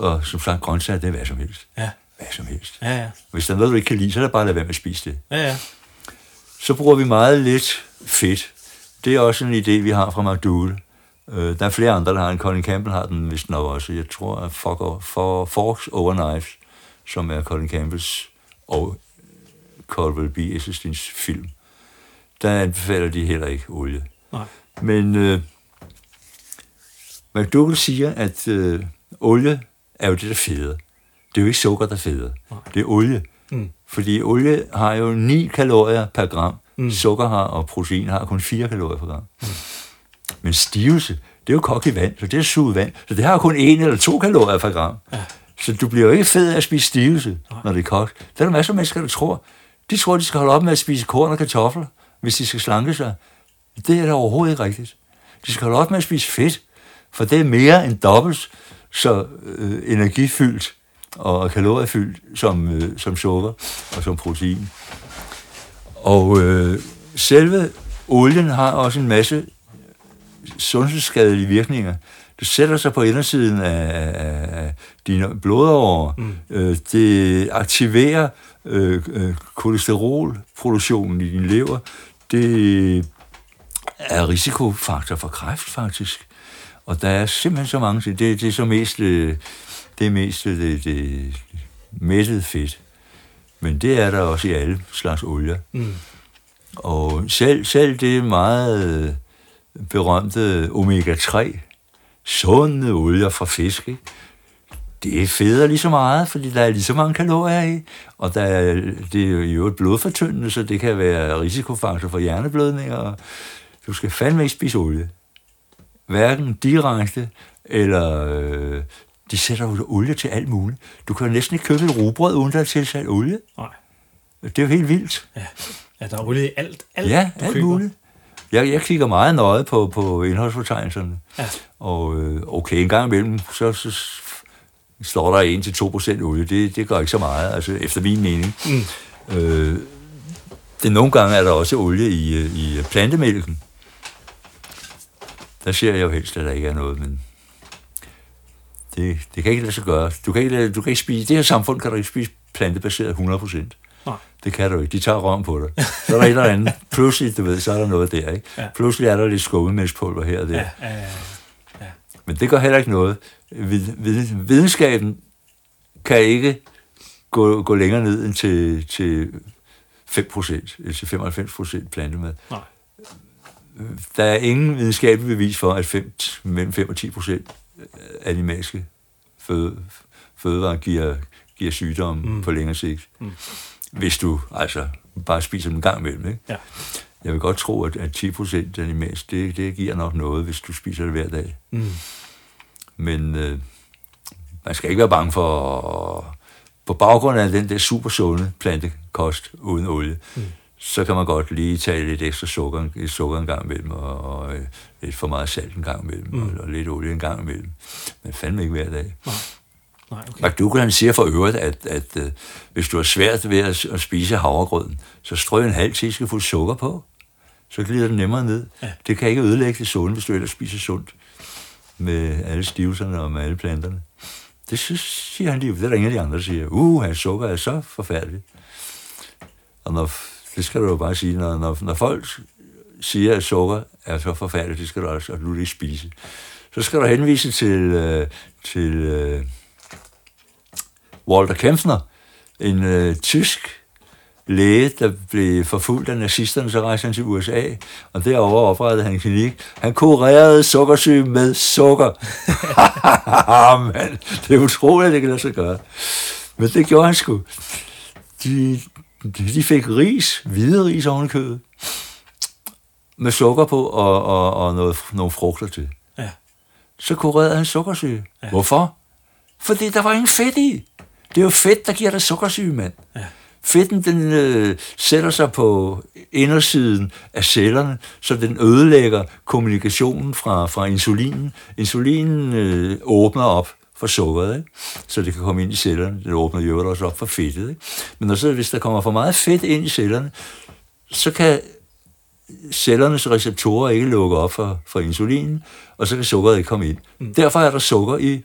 Og som sagt grøntsager, det er hvad som helst. Ja. Hvad som helst. Ja, ja. Hvis der er noget, du ikke kan lide, så er der bare at lade være med at spise det. Ja, ja. Så bruger vi meget lidt fedt. Det er også en idé, vi har fra McDougall. Der er flere andre, der har en. Colin Campbell har den vist nok også. Jeg tror, at Forks Over Knives, som er Colin Campbells og Colville B. Esselstins film, der anbefaler de heller ikke olie. Nej. Men McDougall siger, at olie er jo det, der feder. Det er jo ikke sukker, der feder. Nej. Det er olie. Mm. Fordi olie har jo 9 kalorier per gram. Mm. Sukker har, og protein har kun 4 kalorier per gram. Mm. Men stivelse, det er jo kogt i vand, så det er suget vand. Så det har kun 1 eller 2 kalorier per gram. Ja. Så du bliver jo ikke fed af at spise stivelse, når det er kogt. Der er masser af mennesker, der tror. De tror, de skal holde op med at spise korn og kartofler, hvis de skal slanke sig. Det er da overhovedet ikke rigtigt. De skal holde op med at spise fedt, for det er mere end dobbelt så energifyldt og kaloriefyldt som sukker og som protein. Og selve olien har også en masse sundhedsskadelige virkninger. Det sætter sig på indersiden af dine blodårer. Det aktiverer kolesterolproduktionen i din lever. Det er risikofaktor for kræft, faktisk. Og der er simpelthen så mange ting. Det er så mest det mættede fedt. Men det er der også i alle slags olier. Og selv det meget berømte omega-3, sunde olier fra fisk, ikke? Det fedder lige så meget, fordi der er lige så mange kalorier i, og det er jo et blodfortyndende, så det kan være risikofaktor for hjerneblødninger. Du skal fandme ikke spise olie. Hverken direkte, eller de sætter jo olie til alt muligt. Du kan jo næsten ikke købe et rugbrød, uden der er tilsat olie. Nej. Det er jo helt vildt. Ja, der er olie i alt ja, du alt køber. Muligt. Jeg kigger meget nøje på indholdsfortegnelserne. Ja. Og okay, en gang imellem, så står der 1-2% olie. Det gør ikke så meget, altså efter min mening. Det nogle gange er der også olie i plantemælken. Der ser jeg jo helst, at der ikke er noget, men det kan ikke lade sig gøre. Du kan ikke spise, i det her samfund kan du ikke spise plantebaseret 100%. Nej. Det kan du ikke. De tager røven på dig. Så er der et eller andet. Pludselig, du ved, så er der noget der, ikke? Ja. Pludselig er der lidt skummemælkspulver her og der. Ja. Men det gør heller ikke noget. Videnskaben kan ikke gå længere ned end til 5%, eller til 95% plantemad. Nej. Der er ingen videnskabelig bevis for, at mellem 5 og 10% animalske fødevarer giver sygdomme på længere sigt. Hvis du altså bare spiser dem en gang imellem, ikke? Ja. Jeg vil godt tro, at 10% animalsk, det giver nok noget, hvis du spiser det hver dag. Men man skal ikke være bange for, på baggrund af den der supersunde plantekost uden olie, så kan man godt lige tage lidt ekstra sukker en gang imellem, og lidt for meget salt en gang imellem, og lidt olie en gang imellem. Men fandme ikke hver dag. Nej, okay. Mark Dugel, han siger for øvrigt, at hvis du har svært ved at spise havregrøden, så strøg en halv teskefuld sukker på, så glider den nemmere ned. Ja. Det kan ikke ødelægge det sunde, hvis du ellers spiser sundt med alle stivelserne og med alle planterne. Det siger han lige, det er der ingen af de andre, der siger, hans sukker er så forfærdeligt. Og det skal du jo bare sige, når folk siger, at sukker er så forfærdeligt, det skal du også absolut ikke spise. Så skal du henvise til Walter Kempner, en tysk læge, der blev forfulgt af nazisterne, så rejste han til USA, og derover oprettede han en klinik. Han kurerede sukkersyge med sukker. Man, det er utroligt, at det kan lade sig gøre. Men det gjorde han sgu. De fik ris, hvide ris oven i kødet, med sukker på og nogle frugter til. Ja. Så kurerede han sukkersyge. Ja. Hvorfor? Fordi der var ingen fedt i. Det er jo fedt, der giver dig sukkersyge, mand. Ja. Fedten, den sætter sig på indersiden af cellerne, så den ødelægger kommunikationen fra insulinen. Insulinen åbner op for sukkeret, ikke? Så det kan komme ind i cellerne. Den åbner jo også op for fedtet. Ikke? Men hvis der kommer for meget fedt ind i cellerne, så kan cellernes receptorer ikke lukke op for insulinen, og så kan sukkeret ikke komme ind. Derfor er der sukker i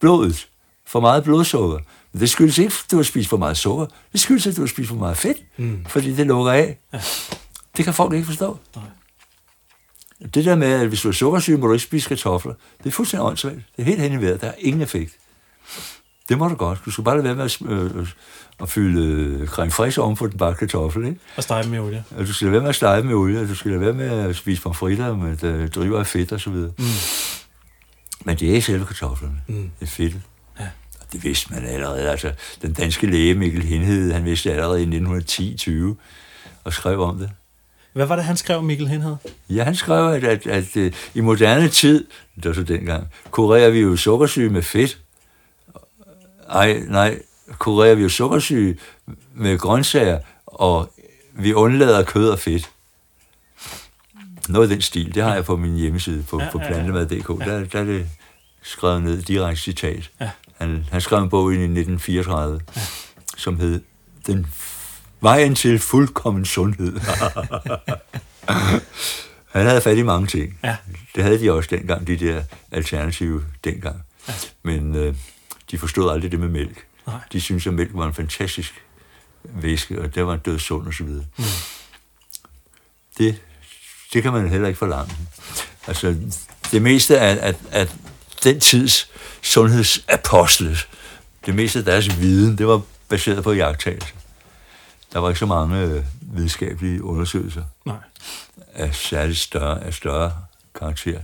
blodet. For meget blodsukker. Men det skyldes ikke, at du har spist for meget sukker. Det skyldes, at du har spist for meget fedt. Fordi det lukker af. Ja. Det kan folk ikke forstå. Nej. Det der med, at hvis du er sukkersyg, må du ikke spise kartofler. Det er fuldstændig åndssvagt. Det er helt hen i vejret. Der er ingen effekt. Det må du godt. Du skal bare lade være med at fylde creme fraiche oven på den bare kartoffel, ikke? Og stege med olie. Og du skal lade være med at stege med olie. Og du skal lade være med at spise pomfritter med driver af fedt og så videre. Men det er i selve kartoflerne. Det er fedtet. Det vidste man allerede. Altså, den danske læge Mikkel Hindhede, han vidste allerede i 1910-20 og skrev om det. Hvad var det, han skrev, Mikkel Hindhede? Ja, han skrev, at i moderne tid, det var så dengang, kurerer vi jo sukkersyge med fedt, nej, kurerer vi jo sukkersyge med grøntsager, og vi undlader kød og fedt. Noget af den stil, det har jeg på min hjemmeside på plantemad.dk. Der er det skrevet ned, direkte citat. Ja. Han skrev en bog ind i 1934, som hed Den vejen til fuldkommen sundhed. Han havde fat i mange ting. Ja. Det havde de også dengang, de der alternative dengang. Ja. Men de forstod aldrig det med mælk. Nej. De syntes, at mælk var en fantastisk væske, og der var en død sund osv. Mm. Det kan man heller ikke forlange. Altså, det meste af at den tids sundhedsapostle, det meste af deres viden, det var baseret på iagttagelse. Der var ikke så mange videnskabelige undersøgelser. Nej. Af særligt større karakter.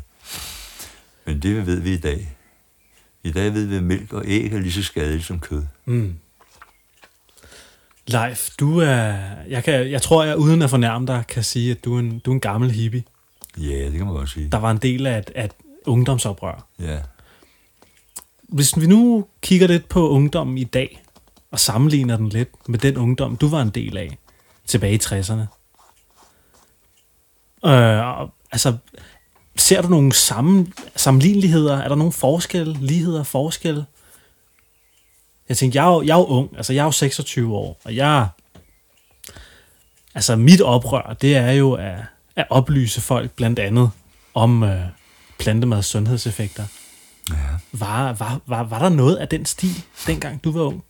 Men det ved vi i dag. I dag ved vi, at mælk og æg er lige så skadeligt som kød. Mm. Leif, du er... Jeg tror, jeg uden at fornærme dig, kan sige, at du er en gammel hippie. Ja, det kan man godt sige. Der var en del af et ungdomsoprør. Ja. Hvis vi nu kigger lidt på ungdommen i dag, og sammenligner den lidt med den ungdom, du var en del af tilbage i 60'erne. Ser du nogle sammenligneligheder? Er der nogle forskelle, ligheder, forskelle? Jeg tænkte, jeg er jo ung, altså jeg er jo 26 år, og mit oprør, det er jo at oplyse folk blandt andet om plantemads sundhedseffekter. Ja. Var der noget af den stil, dengang du var ung?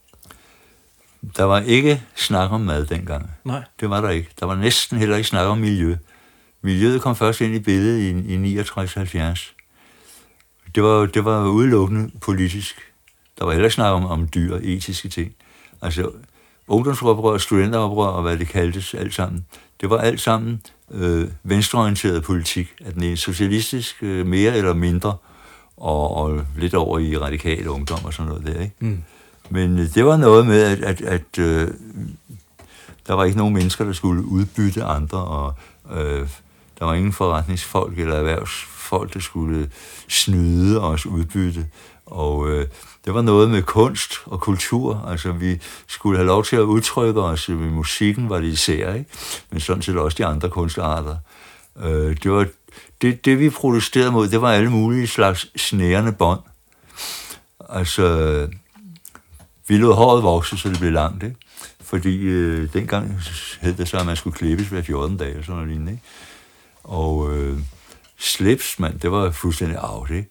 Der var ikke snak om mad dengang. Nej. Det var der ikke. Der var næsten heller ikke snak om miljø. Miljøet kom først ind i billedet i 69-70. Det var udelukkende politisk. Der var heller snak om dyr og etiske ting. Altså ungdomsoprør, studenteroprør og hvad det kaldtes alt sammen. Det var alt sammen venstreorienteret politik. At den er socialistisk mere eller mindre, og lidt over i radikale ungdom og sådan noget der, ikke? Mm. Men det var noget med, at der var ikke nogen mennesker, der skulle udbytte andre, og der var ingen forretningsfolk eller erhvervsfolk, der skulle snyde os udbytte. Og det var noget med kunst og kultur. Altså, vi skulle have lov til at udtrykke os. Med musikken var det især, ikke? Men sådan set også de andre kunstarter. Det var det, vi protesterede mod, det var alle mulige slags snærende bånd. Altså... Vi lod håret vokse, så det blev langt, ikke? Fordi dengang hed det så, at man skulle klippes hver 14 dage og sådan noget lignende, ikke? Og slips, mand, det var fuldstændig out, ikke?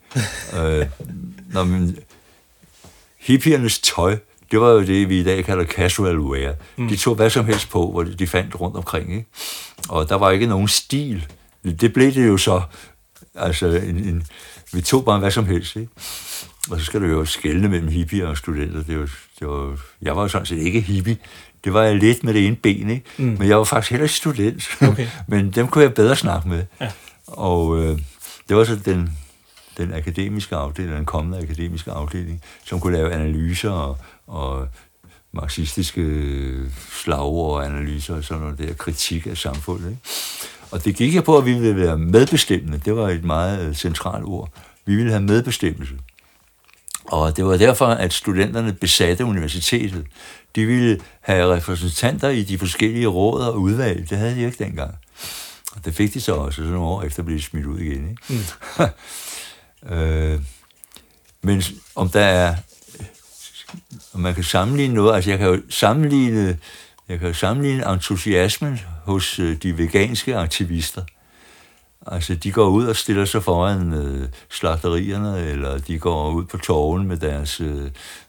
Hippiernes tøj, det var jo det, vi i dag kalder casual wear. Mm. De tog hvad som helst på, hvor de fandt rundt omkring, ikke? Og der var ikke nogen stil. Det blev det jo så. Altså, vi tog bare hvad som helst, ikke? Og så skal du jo skelne mellem hippier og studenter. Jeg var jo sådan set ikke hippie. Det var jeg lidt med det ene ben, ikke? Mm. Men jeg var faktisk heller student. Okay. Men dem kunne jeg bedre snakke med. Ja. Og det var så den akademiske afdeling, den kommende akademiske afdeling, som kunne lave analyser og marxistiske slagord og analyser og sådan noget der, kritik af samfundet, ikke? Og det gik jeg på, at vi ville være medbestemmende. Det var et meget centralt ord. Vi ville have medbestemmelse. Og det var derfor, at studenterne besatte universitetet. De ville have repræsentanter i de forskellige råd og udvalg. Det havde de ikke dengang. Og det fik de så også, så nogle år efter blev de smidt ud igen, ikke? Mm. Men om man kan sammenligne noget... Altså, jeg kan jo sammenligne entusiasmen hos de veganske aktivister. Altså, de går ud og stiller sig foran slagterierne, eller de går ud på torven med deres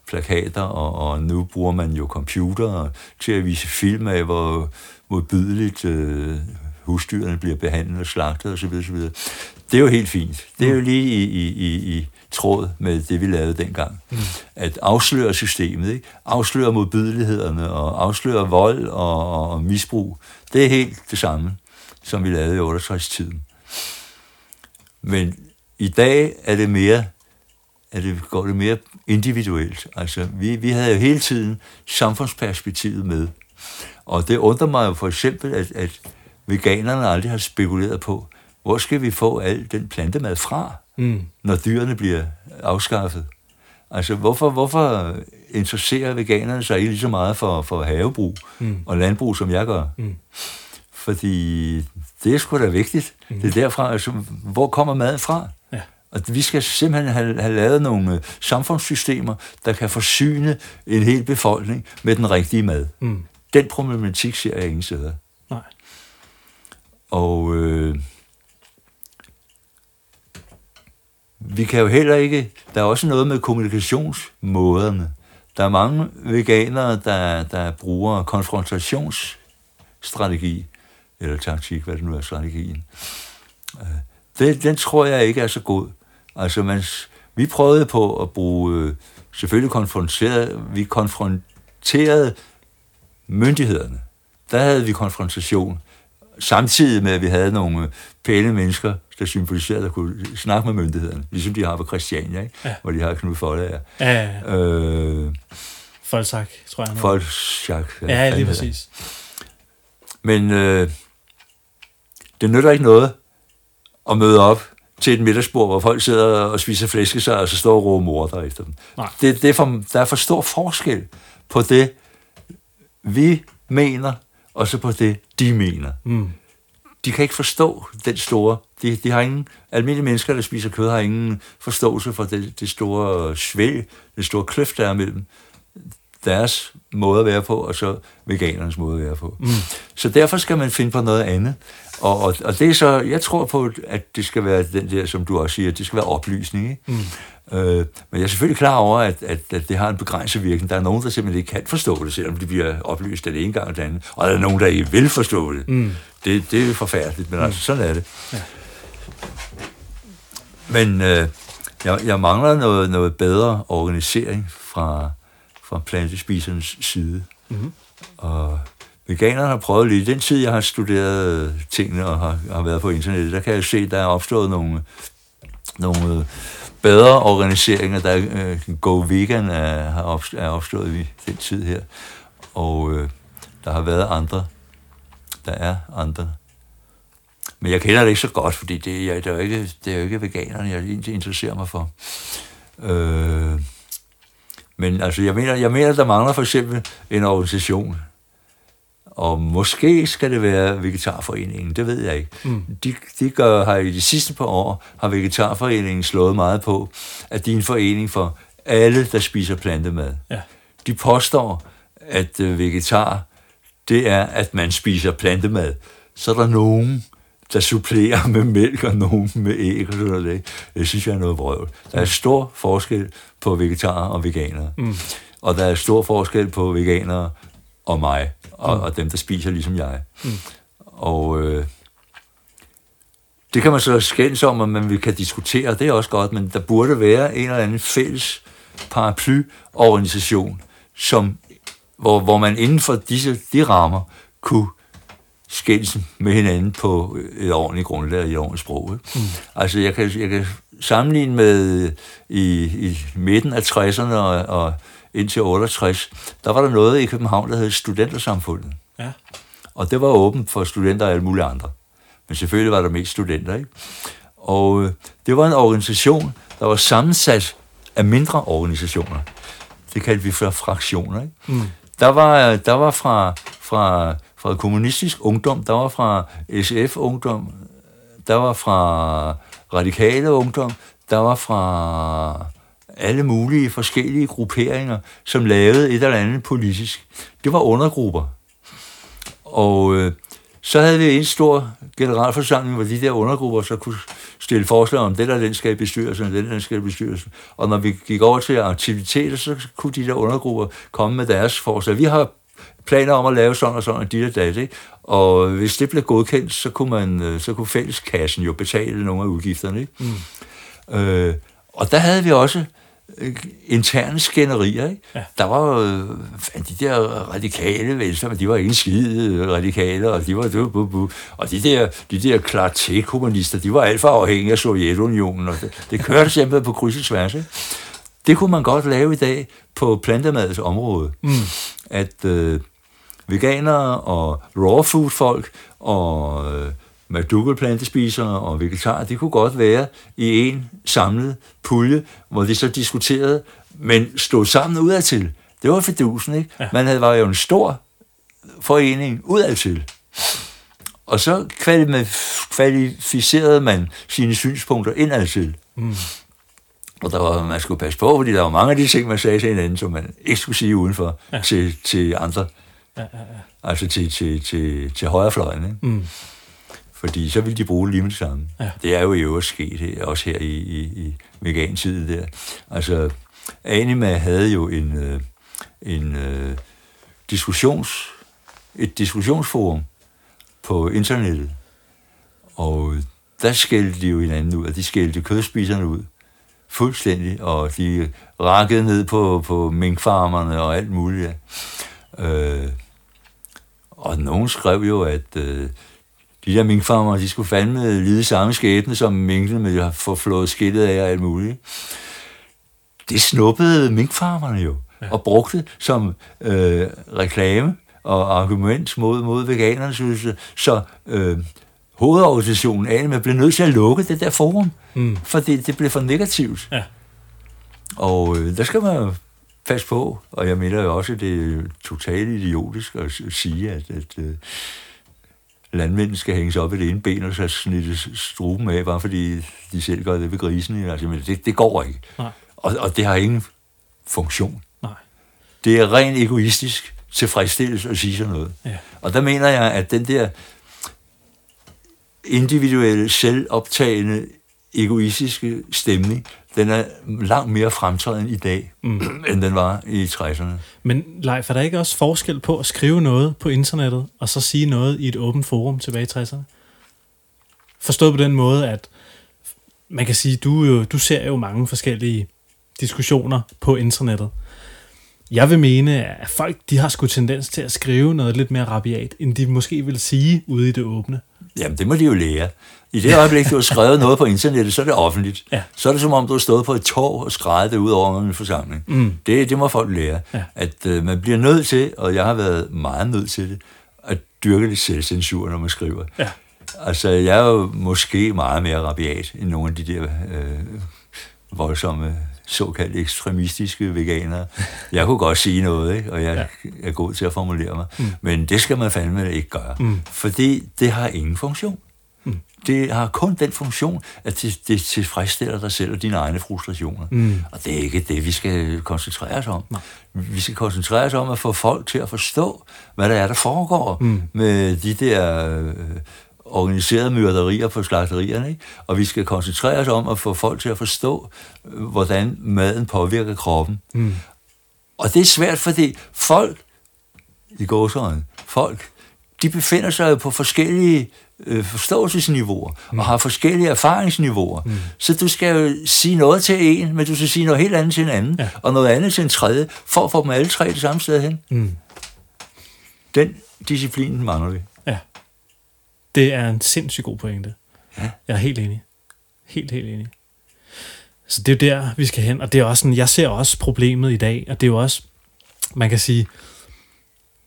plakater, og nu bruger man jo computere til at vise film af, hvor modbydeligt husdyrene bliver behandlet og slagtet osv. Det er jo helt fint. Det er jo lige i tråd med det, vi lavede dengang. Mm. At afsløre systemet, ikke? Afsløre modbydelighederne, og afsløre vold og misbrug. Det er helt det samme, som vi lavede i 68-tiden. Men i dag går det mere individuelt. Altså, vi havde jo hele tiden samfundsperspektivet med. Og det undrer mig jo for eksempel, at veganerne aldrig har spekuleret på, hvor skal vi få al den plantemad fra, når dyrene bliver afskaffet? Altså, hvorfor interesserer veganerne sig lige så meget for havebrug og landbrug, som jeg gør. Fordi det er sgu da vigtigt. Det er derfra, altså, hvor kommer maden fra? Ja. Og vi skal simpelthen have lavet nogle samfundssystemer, der kan forsyne en hel befolkning med den rigtige mad. Den problematik ser jeg ingen steder. Nej. Og vi kan jo heller ikke... Der er også noget med kommunikationsmåderne. Der er mange veganere, der bruger konfrontationsstrategi, eller taktik, hvad det nu er, strategien. Den tror jeg ikke er så god. Altså, vi prøvede på at bruge... Selvfølgelig konfronterede myndighederne. Der havde vi konfrontation, samtidig med, at vi havde nogle pæne mennesker, der symboliserede, der kunne snakke med myndighederne, ligesom de har på Christiania, ikke? Ja. Hvor de har Knud Foldager. Ja. Folsak, tror jeg. Folsak. Ja, lige præcis. Men det nytter ikke noget at møde op til et middagsbord, hvor folk sidder og spiser flæskesej, og så står rå morder efter dem. Det er der er for stor forskel på det, vi mener, og så på det, de mener. De kan ikke forstå den store... De har ingen... Almindelige mennesker, der spiser kød, har ingen forståelse for det store svæl, det store kløft, der er mellem deres måde at være på, og så veganernes måde at være på. Så derfor skal man finde på noget andet. Og det er så... Jeg tror på, at det skal være den der, som du også siger, det skal være oplysning, ikke? Men jeg er selvfølgelig klar over, at det har en begrænset virkning. Der er nogen, der simpelthen ikke kan forstå det, selvom de bliver oplyst af det ene gang og det andet. Og der er nogen, der ikke vil forstå det. Det er jo forfærdeligt, men altså, sådan er det. Ja. Men jeg mangler noget bedre organisering fra plantespisernes side. Og veganerne har prøvet lidt. I den tid, jeg har studeret tingene og har været på internettet, der kan jeg se, der er opstået nogle bedre organiseringer, der Go Vegan er opstået i den tid her. Og der har været andre. Der er andre. Men jeg kender det ikke så godt, fordi det er jo ikke veganerne, jeg interesserer mig for. Men altså, jeg mener, der mangler for eksempel en organisation. Og måske skal det være Vegetarforeningen, det ved jeg ikke. De har i de sidste par år, har Vegetarforeningen slået meget på, at de er en forening for alle, der spiser plantemad. Ja. De påstår, at vegetar, det er, at man spiser plantemad. Så er der nogen, der supplerer med mælk, og nogen med æg og sådan noget. Det synes jeg er noget vrøvl. Der er stor forskel på vegetarer og veganere. Og der er stor forskel på veganere og mig. Og dem, der spiser ligesom jeg. Og det kan man så skændes om, og man kan diskutere, det er også godt, men der burde være en eller anden fælles paraplyorganisation, hvor man inden for de rammer kunne skændes med hinanden på et ordentligt grundlag og et ordentligt sprog. Altså, jeg kan sammenligne med i midten af 60'erne og indtil 68, der var der noget i København, der hed Studentersamfundet. Ja. Og det var åbent for studenter og alle mulige andre. Men selvfølgelig var der mest studenter, ikke? Og det var en organisation, der var sammensat af mindre organisationer. Det kaldte vi for fraktioner, ikke? Der var fra kommunistisk ungdom, der var fra SF-ungdom, der var fra radikale ungdom, der var fra... alle mulige forskellige grupperinger, som lavede et eller andet politisk. Det var undergrupper. Og så havde vi en stor generalforsamling, hvor de der undergrupper så kunne stille forslag om, den der den skal i bestyrelsen, og den der skal i bestyrelsen. Og når vi gik over til aktiviteter, så kunne de der undergrupper komme med deres forslag. Vi har planer om at lave sådan og sådan, og dit og dat, ikke? Og hvis det blev godkendt, så kunne fælleskassen jo betale nogle af udgifterne, ikke? Og der havde vi også interne skænderier, ikke? Ja. Der var de der radikale venstre, men de var ikke skide radikale, og de var og de der klarté-kommunister, de var alt for afhængige af Sovjetunionen, og det kørte simpelthen på kryds og tværs, ikke? Det kunne man godt lave i dag på plantemadets område. At veganere og raw food folk og McDougall plantespisere og vegetarer, det kunne godt være i en samlet pulje, hvor de så diskuterede, men stod sammen udadtil. Det var fidusen, ikke? Ja. Man var jo en stor forening udadtil. Og så kvalificerede man sine synspunkter indadtil. Mm. Og der var, man skulle passe på, fordi der var mange af de ting, man sagde til hinanden, som man ikke skulle sige udenfor til andre. Ja, ja, ja. Altså til højrefløjen, ikke? Mm. Fordi så ville de bruge lige med det samme. Ja. Det er jo i øvrigt sket, også her i vegan-tiden der. Altså, Anima havde jo en diskussionsforum på internettet, og der skældte de jo hinanden ud, og de skældte kødspiserne ud fuldstændig, og de rakkede ned på minkfarmerne og alt muligt. Ja. Og nogen skrev jo, at de der minkfarmer, de skulle fandme lide samme skæbne som minkene, men de får flået skiltet af og alt muligt. Det snuppede minkfarmerne jo, ja, og brugte som reklame og argument mod veganerne, synes jeg. Så hovedorganisationen Alma blev nødt til at lukke det der forum, for det blev for negativt. Ja. Og der skal man jo passe på, og jeg mener jo også, at det er totalt idiotisk at sige, at landmænden skal hænges op i det ene ben og så snittes struben af, bare fordi de selv gør det ved grisene. Altså, men det går ikke. Nej. Og det har ingen funktion. Nej. Det er rent egoistisk tilfredsstillelse at sige sådan noget. Ja. Og der mener jeg, at den der individuelle, selvoptagende, egoistiske stemning, den er langt mere fremtrædende i dag, end den var i 60'erne. Men Leif, er der ikke også forskel på at skrive noget på internettet, og så sige noget i et åbent forum tilbage i 60'erne? Forstået på den måde, at man kan sige, du ser jo mange forskellige diskussioner på internettet. Jeg vil mene, at folk, de har sgu tendens til at skrive noget lidt mere rabiat, end de måske vil sige ude i det åbne. Jamen, det må de jo lære. I det øjeblik, du har skrevet noget på internettet, så er det offentligt. Ja. Så er det som om, du har stået på et torv og skrejet det ud over en forsamling. Mm. Det må folk lære. Ja. At man bliver nødt til, og jeg har været meget nødt til det, at dyrke lidt selvcensur, når man skriver. Ja. Altså, jeg er jo måske meget mere rabiat end nogle af de der voldsomme, såkaldt ekstremistiske veganere. Jeg kunne godt sige noget, ikke? Og jeg er god til at formulere mig. Mm. Men det skal man fandme ikke gøre. Mm. Fordi det har ingen funktion. Mm. Det har kun den funktion, at det tilfredsstiller dig selv og dine egne frustrationer. Mm. Og det er ikke det, vi skal koncentrere os om. Nej. Vi skal koncentrere os om at få folk til at forstå, hvad der er, der foregår med de der organiserede myrderier på slagterierne, ikke? Og vi skal koncentrere os om at få folk til at forstå, hvordan maden påvirker kroppen. Mm. Og det er svært, fordi folk, de befinder sig jo på forskellige forståelsesniveauer, og har forskellige erfaringsniveauer. Mm. Så du skal jo sige noget til en, men du skal sige noget helt andet til en anden, og noget andet til en tredje, for at få dem alle tre det samme sted hen. Mm. Den disciplin mangler vi. Det er en sindssygt god pointe. Ja. Jeg er helt enig. Helt enig. Så det er jo der, vi skal hen. Og det er også sådan, jeg ser også problemet i dag, og det er jo også, man kan sige,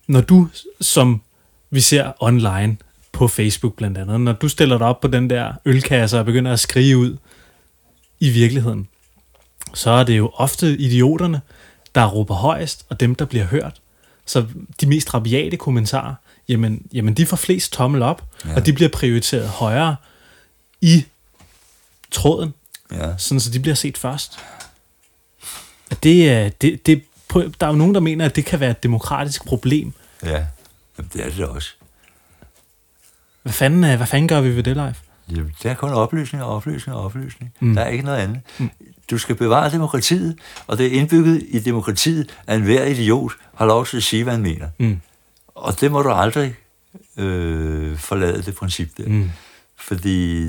når du, som vi ser online på Facebook blandt andet, når du stiller dig op på den der ølkasse og begynder at skrige ud i virkeligheden, så er det jo ofte idioterne, der råber højest, og dem, der bliver hørt. Så de mest rabiate kommentarer, jamen de får flest tommel op, og de bliver prioriteret højere i tråden, sådan så de bliver set først. Det, der er jo nogen, der mener, at det kan være et demokratisk problem. Ja, jamen, det er det også. Hvad fanden gør vi ved det, Leif? Jamen, det er kun oplysning. Mm. Der er ikke noget andet. Mm. Du skal bevare demokratiet, og det er indbygget i demokratiet, at enhver idiot har lov til at sige, hvad han mener. Mm. Og det må du aldrig forlade, det princip der. Mm. Fordi,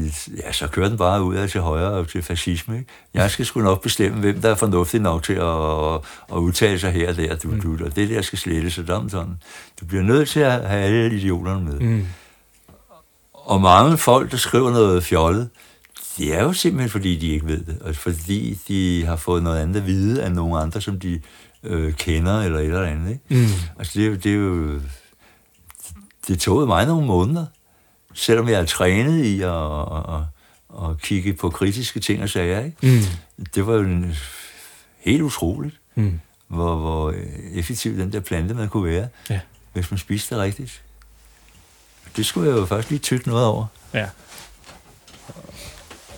ja, så kører den bare ud af til højre og til fascisme, ikke? Jeg skal sgu nok bestemme, hvem der er fornuftig nok til at udtale sig her og der, og det der skal slettes og sådan. Du bliver nødt til at have alle idioterne med. Mm. Og mange folk, der skriver noget fjollet, det er jo simpelthen, fordi de ikke ved det, og fordi de har fået noget andet at vide af nogle andre, som de kender eller et eller andet, ikke? Mm. Altså, det tog mig nogle måneder, selvom jeg er trænet i at kigge på kritiske ting og sager, ikke? Mm. Det var jo helt utroligt, hvor effektiv den der plante man kunne være, ja, hvis man spiste det rigtigt. Det skulle jeg jo faktisk lige tykke noget over. Ja.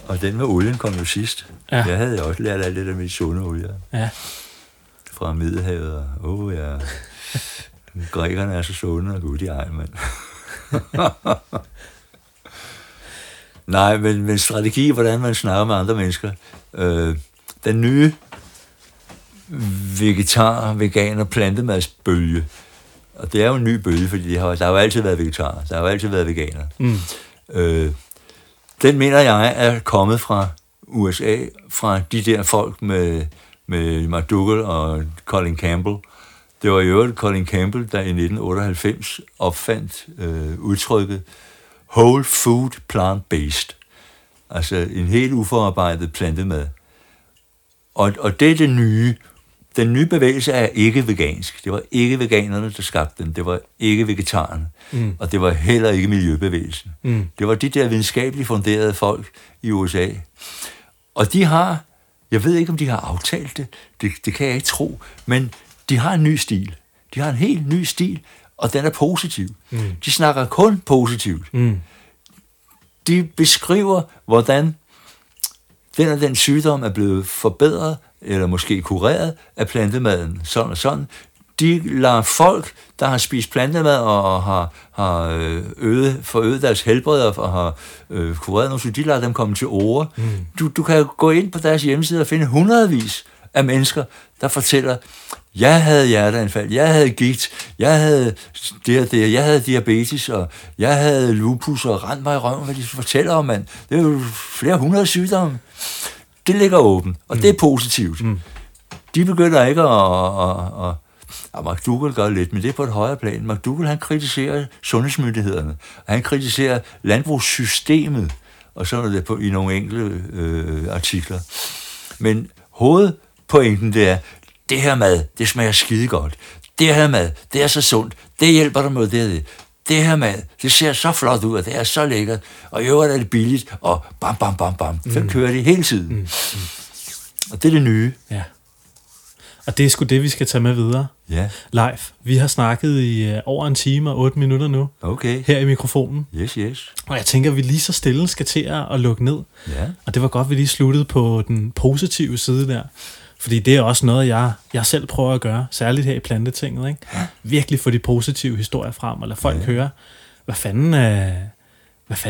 Og den med olien kom jo sidst. Ja. Jeg havde også lært alt det der med sunde olier. Ja. Fra Middelhavet. Ja. Grækerne er så sunde, og gud, de ej, mand. Nej, men strategi, hvordan man snakker med andre mennesker. Den nye vegetar, veganer, plantemadsbølge. Og det er jo en ny bølge, fordi der har jo altid været vegetarer. Der har jo altid været veganer. Mm. Den mener jeg er kommet fra USA, fra de der folk med Mark Dugel og Colin Campbell. Det var i øvrigt Colin Campbell, der i 1998 opfandt udtrykket whole food plant-based. Altså en helt uforarbejdet plantemad. Og det er det nye. Den nye bevægelse er ikke vegansk. Det var ikke veganerne, der skabte den. Det var ikke vegetarerne. Mm. Og det var heller ikke miljøbevægelsen. Mm. Det var de der videnskabeligt funderede folk i USA. Og de har, jeg ved ikke, om de har aftalt det kan jeg ikke tro, men de har en ny stil. De har en helt ny stil, og den er positiv. Mm. De snakker kun positivt. Mm. De beskriver, hvordan den sygdom er blevet forbedret, eller måske kureret af plantemaden, sådan og sådan. De lader folk, der har spist plantemad og har forøget deres helbred og har kureret nogle sygdomme, de lader dem komme til orde. Mm. Du kan gå ind på deres hjemmeside og finde hundredvis af mennesker, der fortæller, jeg havde hjerteanfald, jeg havde gigt, jeg havde det, jeg havde diabetes, og jeg havde lupus, og rend mig i røven, hvad de fortæller om, mand. Det er jo flere hundrede sygdomme. Det ligger åbent, og det er positivt. Mm. De begynder ikke at Mark Dugel gør lidt, men det er på et højere plan. Mark Dugel, han kritiserer sundhedsmyndighederne, og han kritiserer landbrugssystemet, og sådan er det i nogle enkelte artikler. Men hovedpointen, det er, det her mad, det smager skide godt. Det her mad, det er så sundt. Det hjælper dig mod det. Det her mad, det ser så flot ud, og det er så lækkert, og i øvrigt er det billigt, og bam, bam, bam, bam. Så kører de hele tiden. Mm. Mm. Og det er det nye. Ja. Og det er sgu det, vi skal tage med videre. Ja. Leif, vi har snakket i over en time og 8 minutter nu. Okay. Her i mikrofonen. Yes, yes. Og jeg tænker, vi lige så stille skal til at lukke ned. Ja. Og det var godt, vi lige sluttede på den positive side der. Fordi det er også noget, jeg selv prøver at gøre, særligt her i plantetinget, ikke? Virkelig få de positive historier frem, og lade folk høre, hvad fanden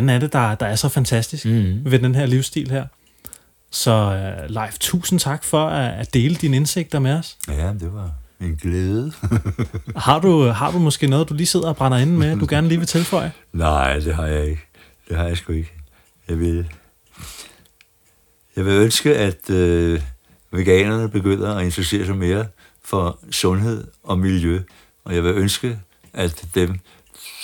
er det, der er så fantastisk ved den her livsstil her. Så Leif, tusind tak for at dele dine indsigter med os. Ja, det var en glæde. Har du måske noget, du lige sidder og brænder inde med, du gerne lige vil tilføje? Nej, det har jeg ikke. Det har jeg sgu ikke. Jeg vil ønske, at veganerne begynder at interessere sig mere for sundhed og miljø, og jeg vil ønske, at dem,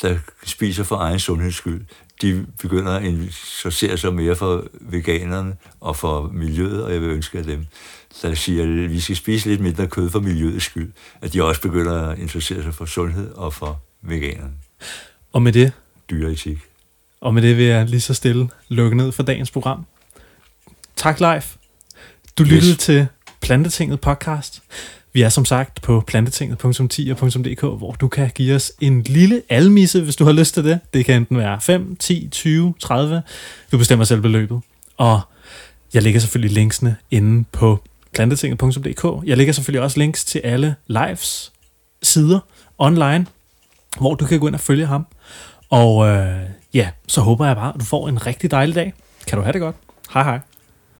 der spiser for egen sundheds skyld, de begynder at interessere sig mere for veganerne og for miljøet, og jeg vil ønske, at dem, der siger, at vi skal spise lidt mindre kød for miljøets skyld, at de også begynder at interessere sig for sundhed og for veganerne. Og med det? Dyreetik. Og med det vil jeg lige så stille lukke ned for dagens program. Tak, Leif. Du lyttede til Plantetinget podcast. Vi er som sagt på plantetinget.tier.dk, hvor du kan give os en lille almisse, hvis du har lyst til det. Det kan enten være 5, 10, 20, 30. Du bestemmer selv beløbet. Og jeg lægger selvfølgelig linksene inde på plantetinget.dk. Jeg lægger selvfølgelig også links til alle Leifs sider online, hvor du kan gå ind og følge ham. Og så håber jeg bare, at du får en rigtig dejlig dag. Kan du have det godt. Hej hej.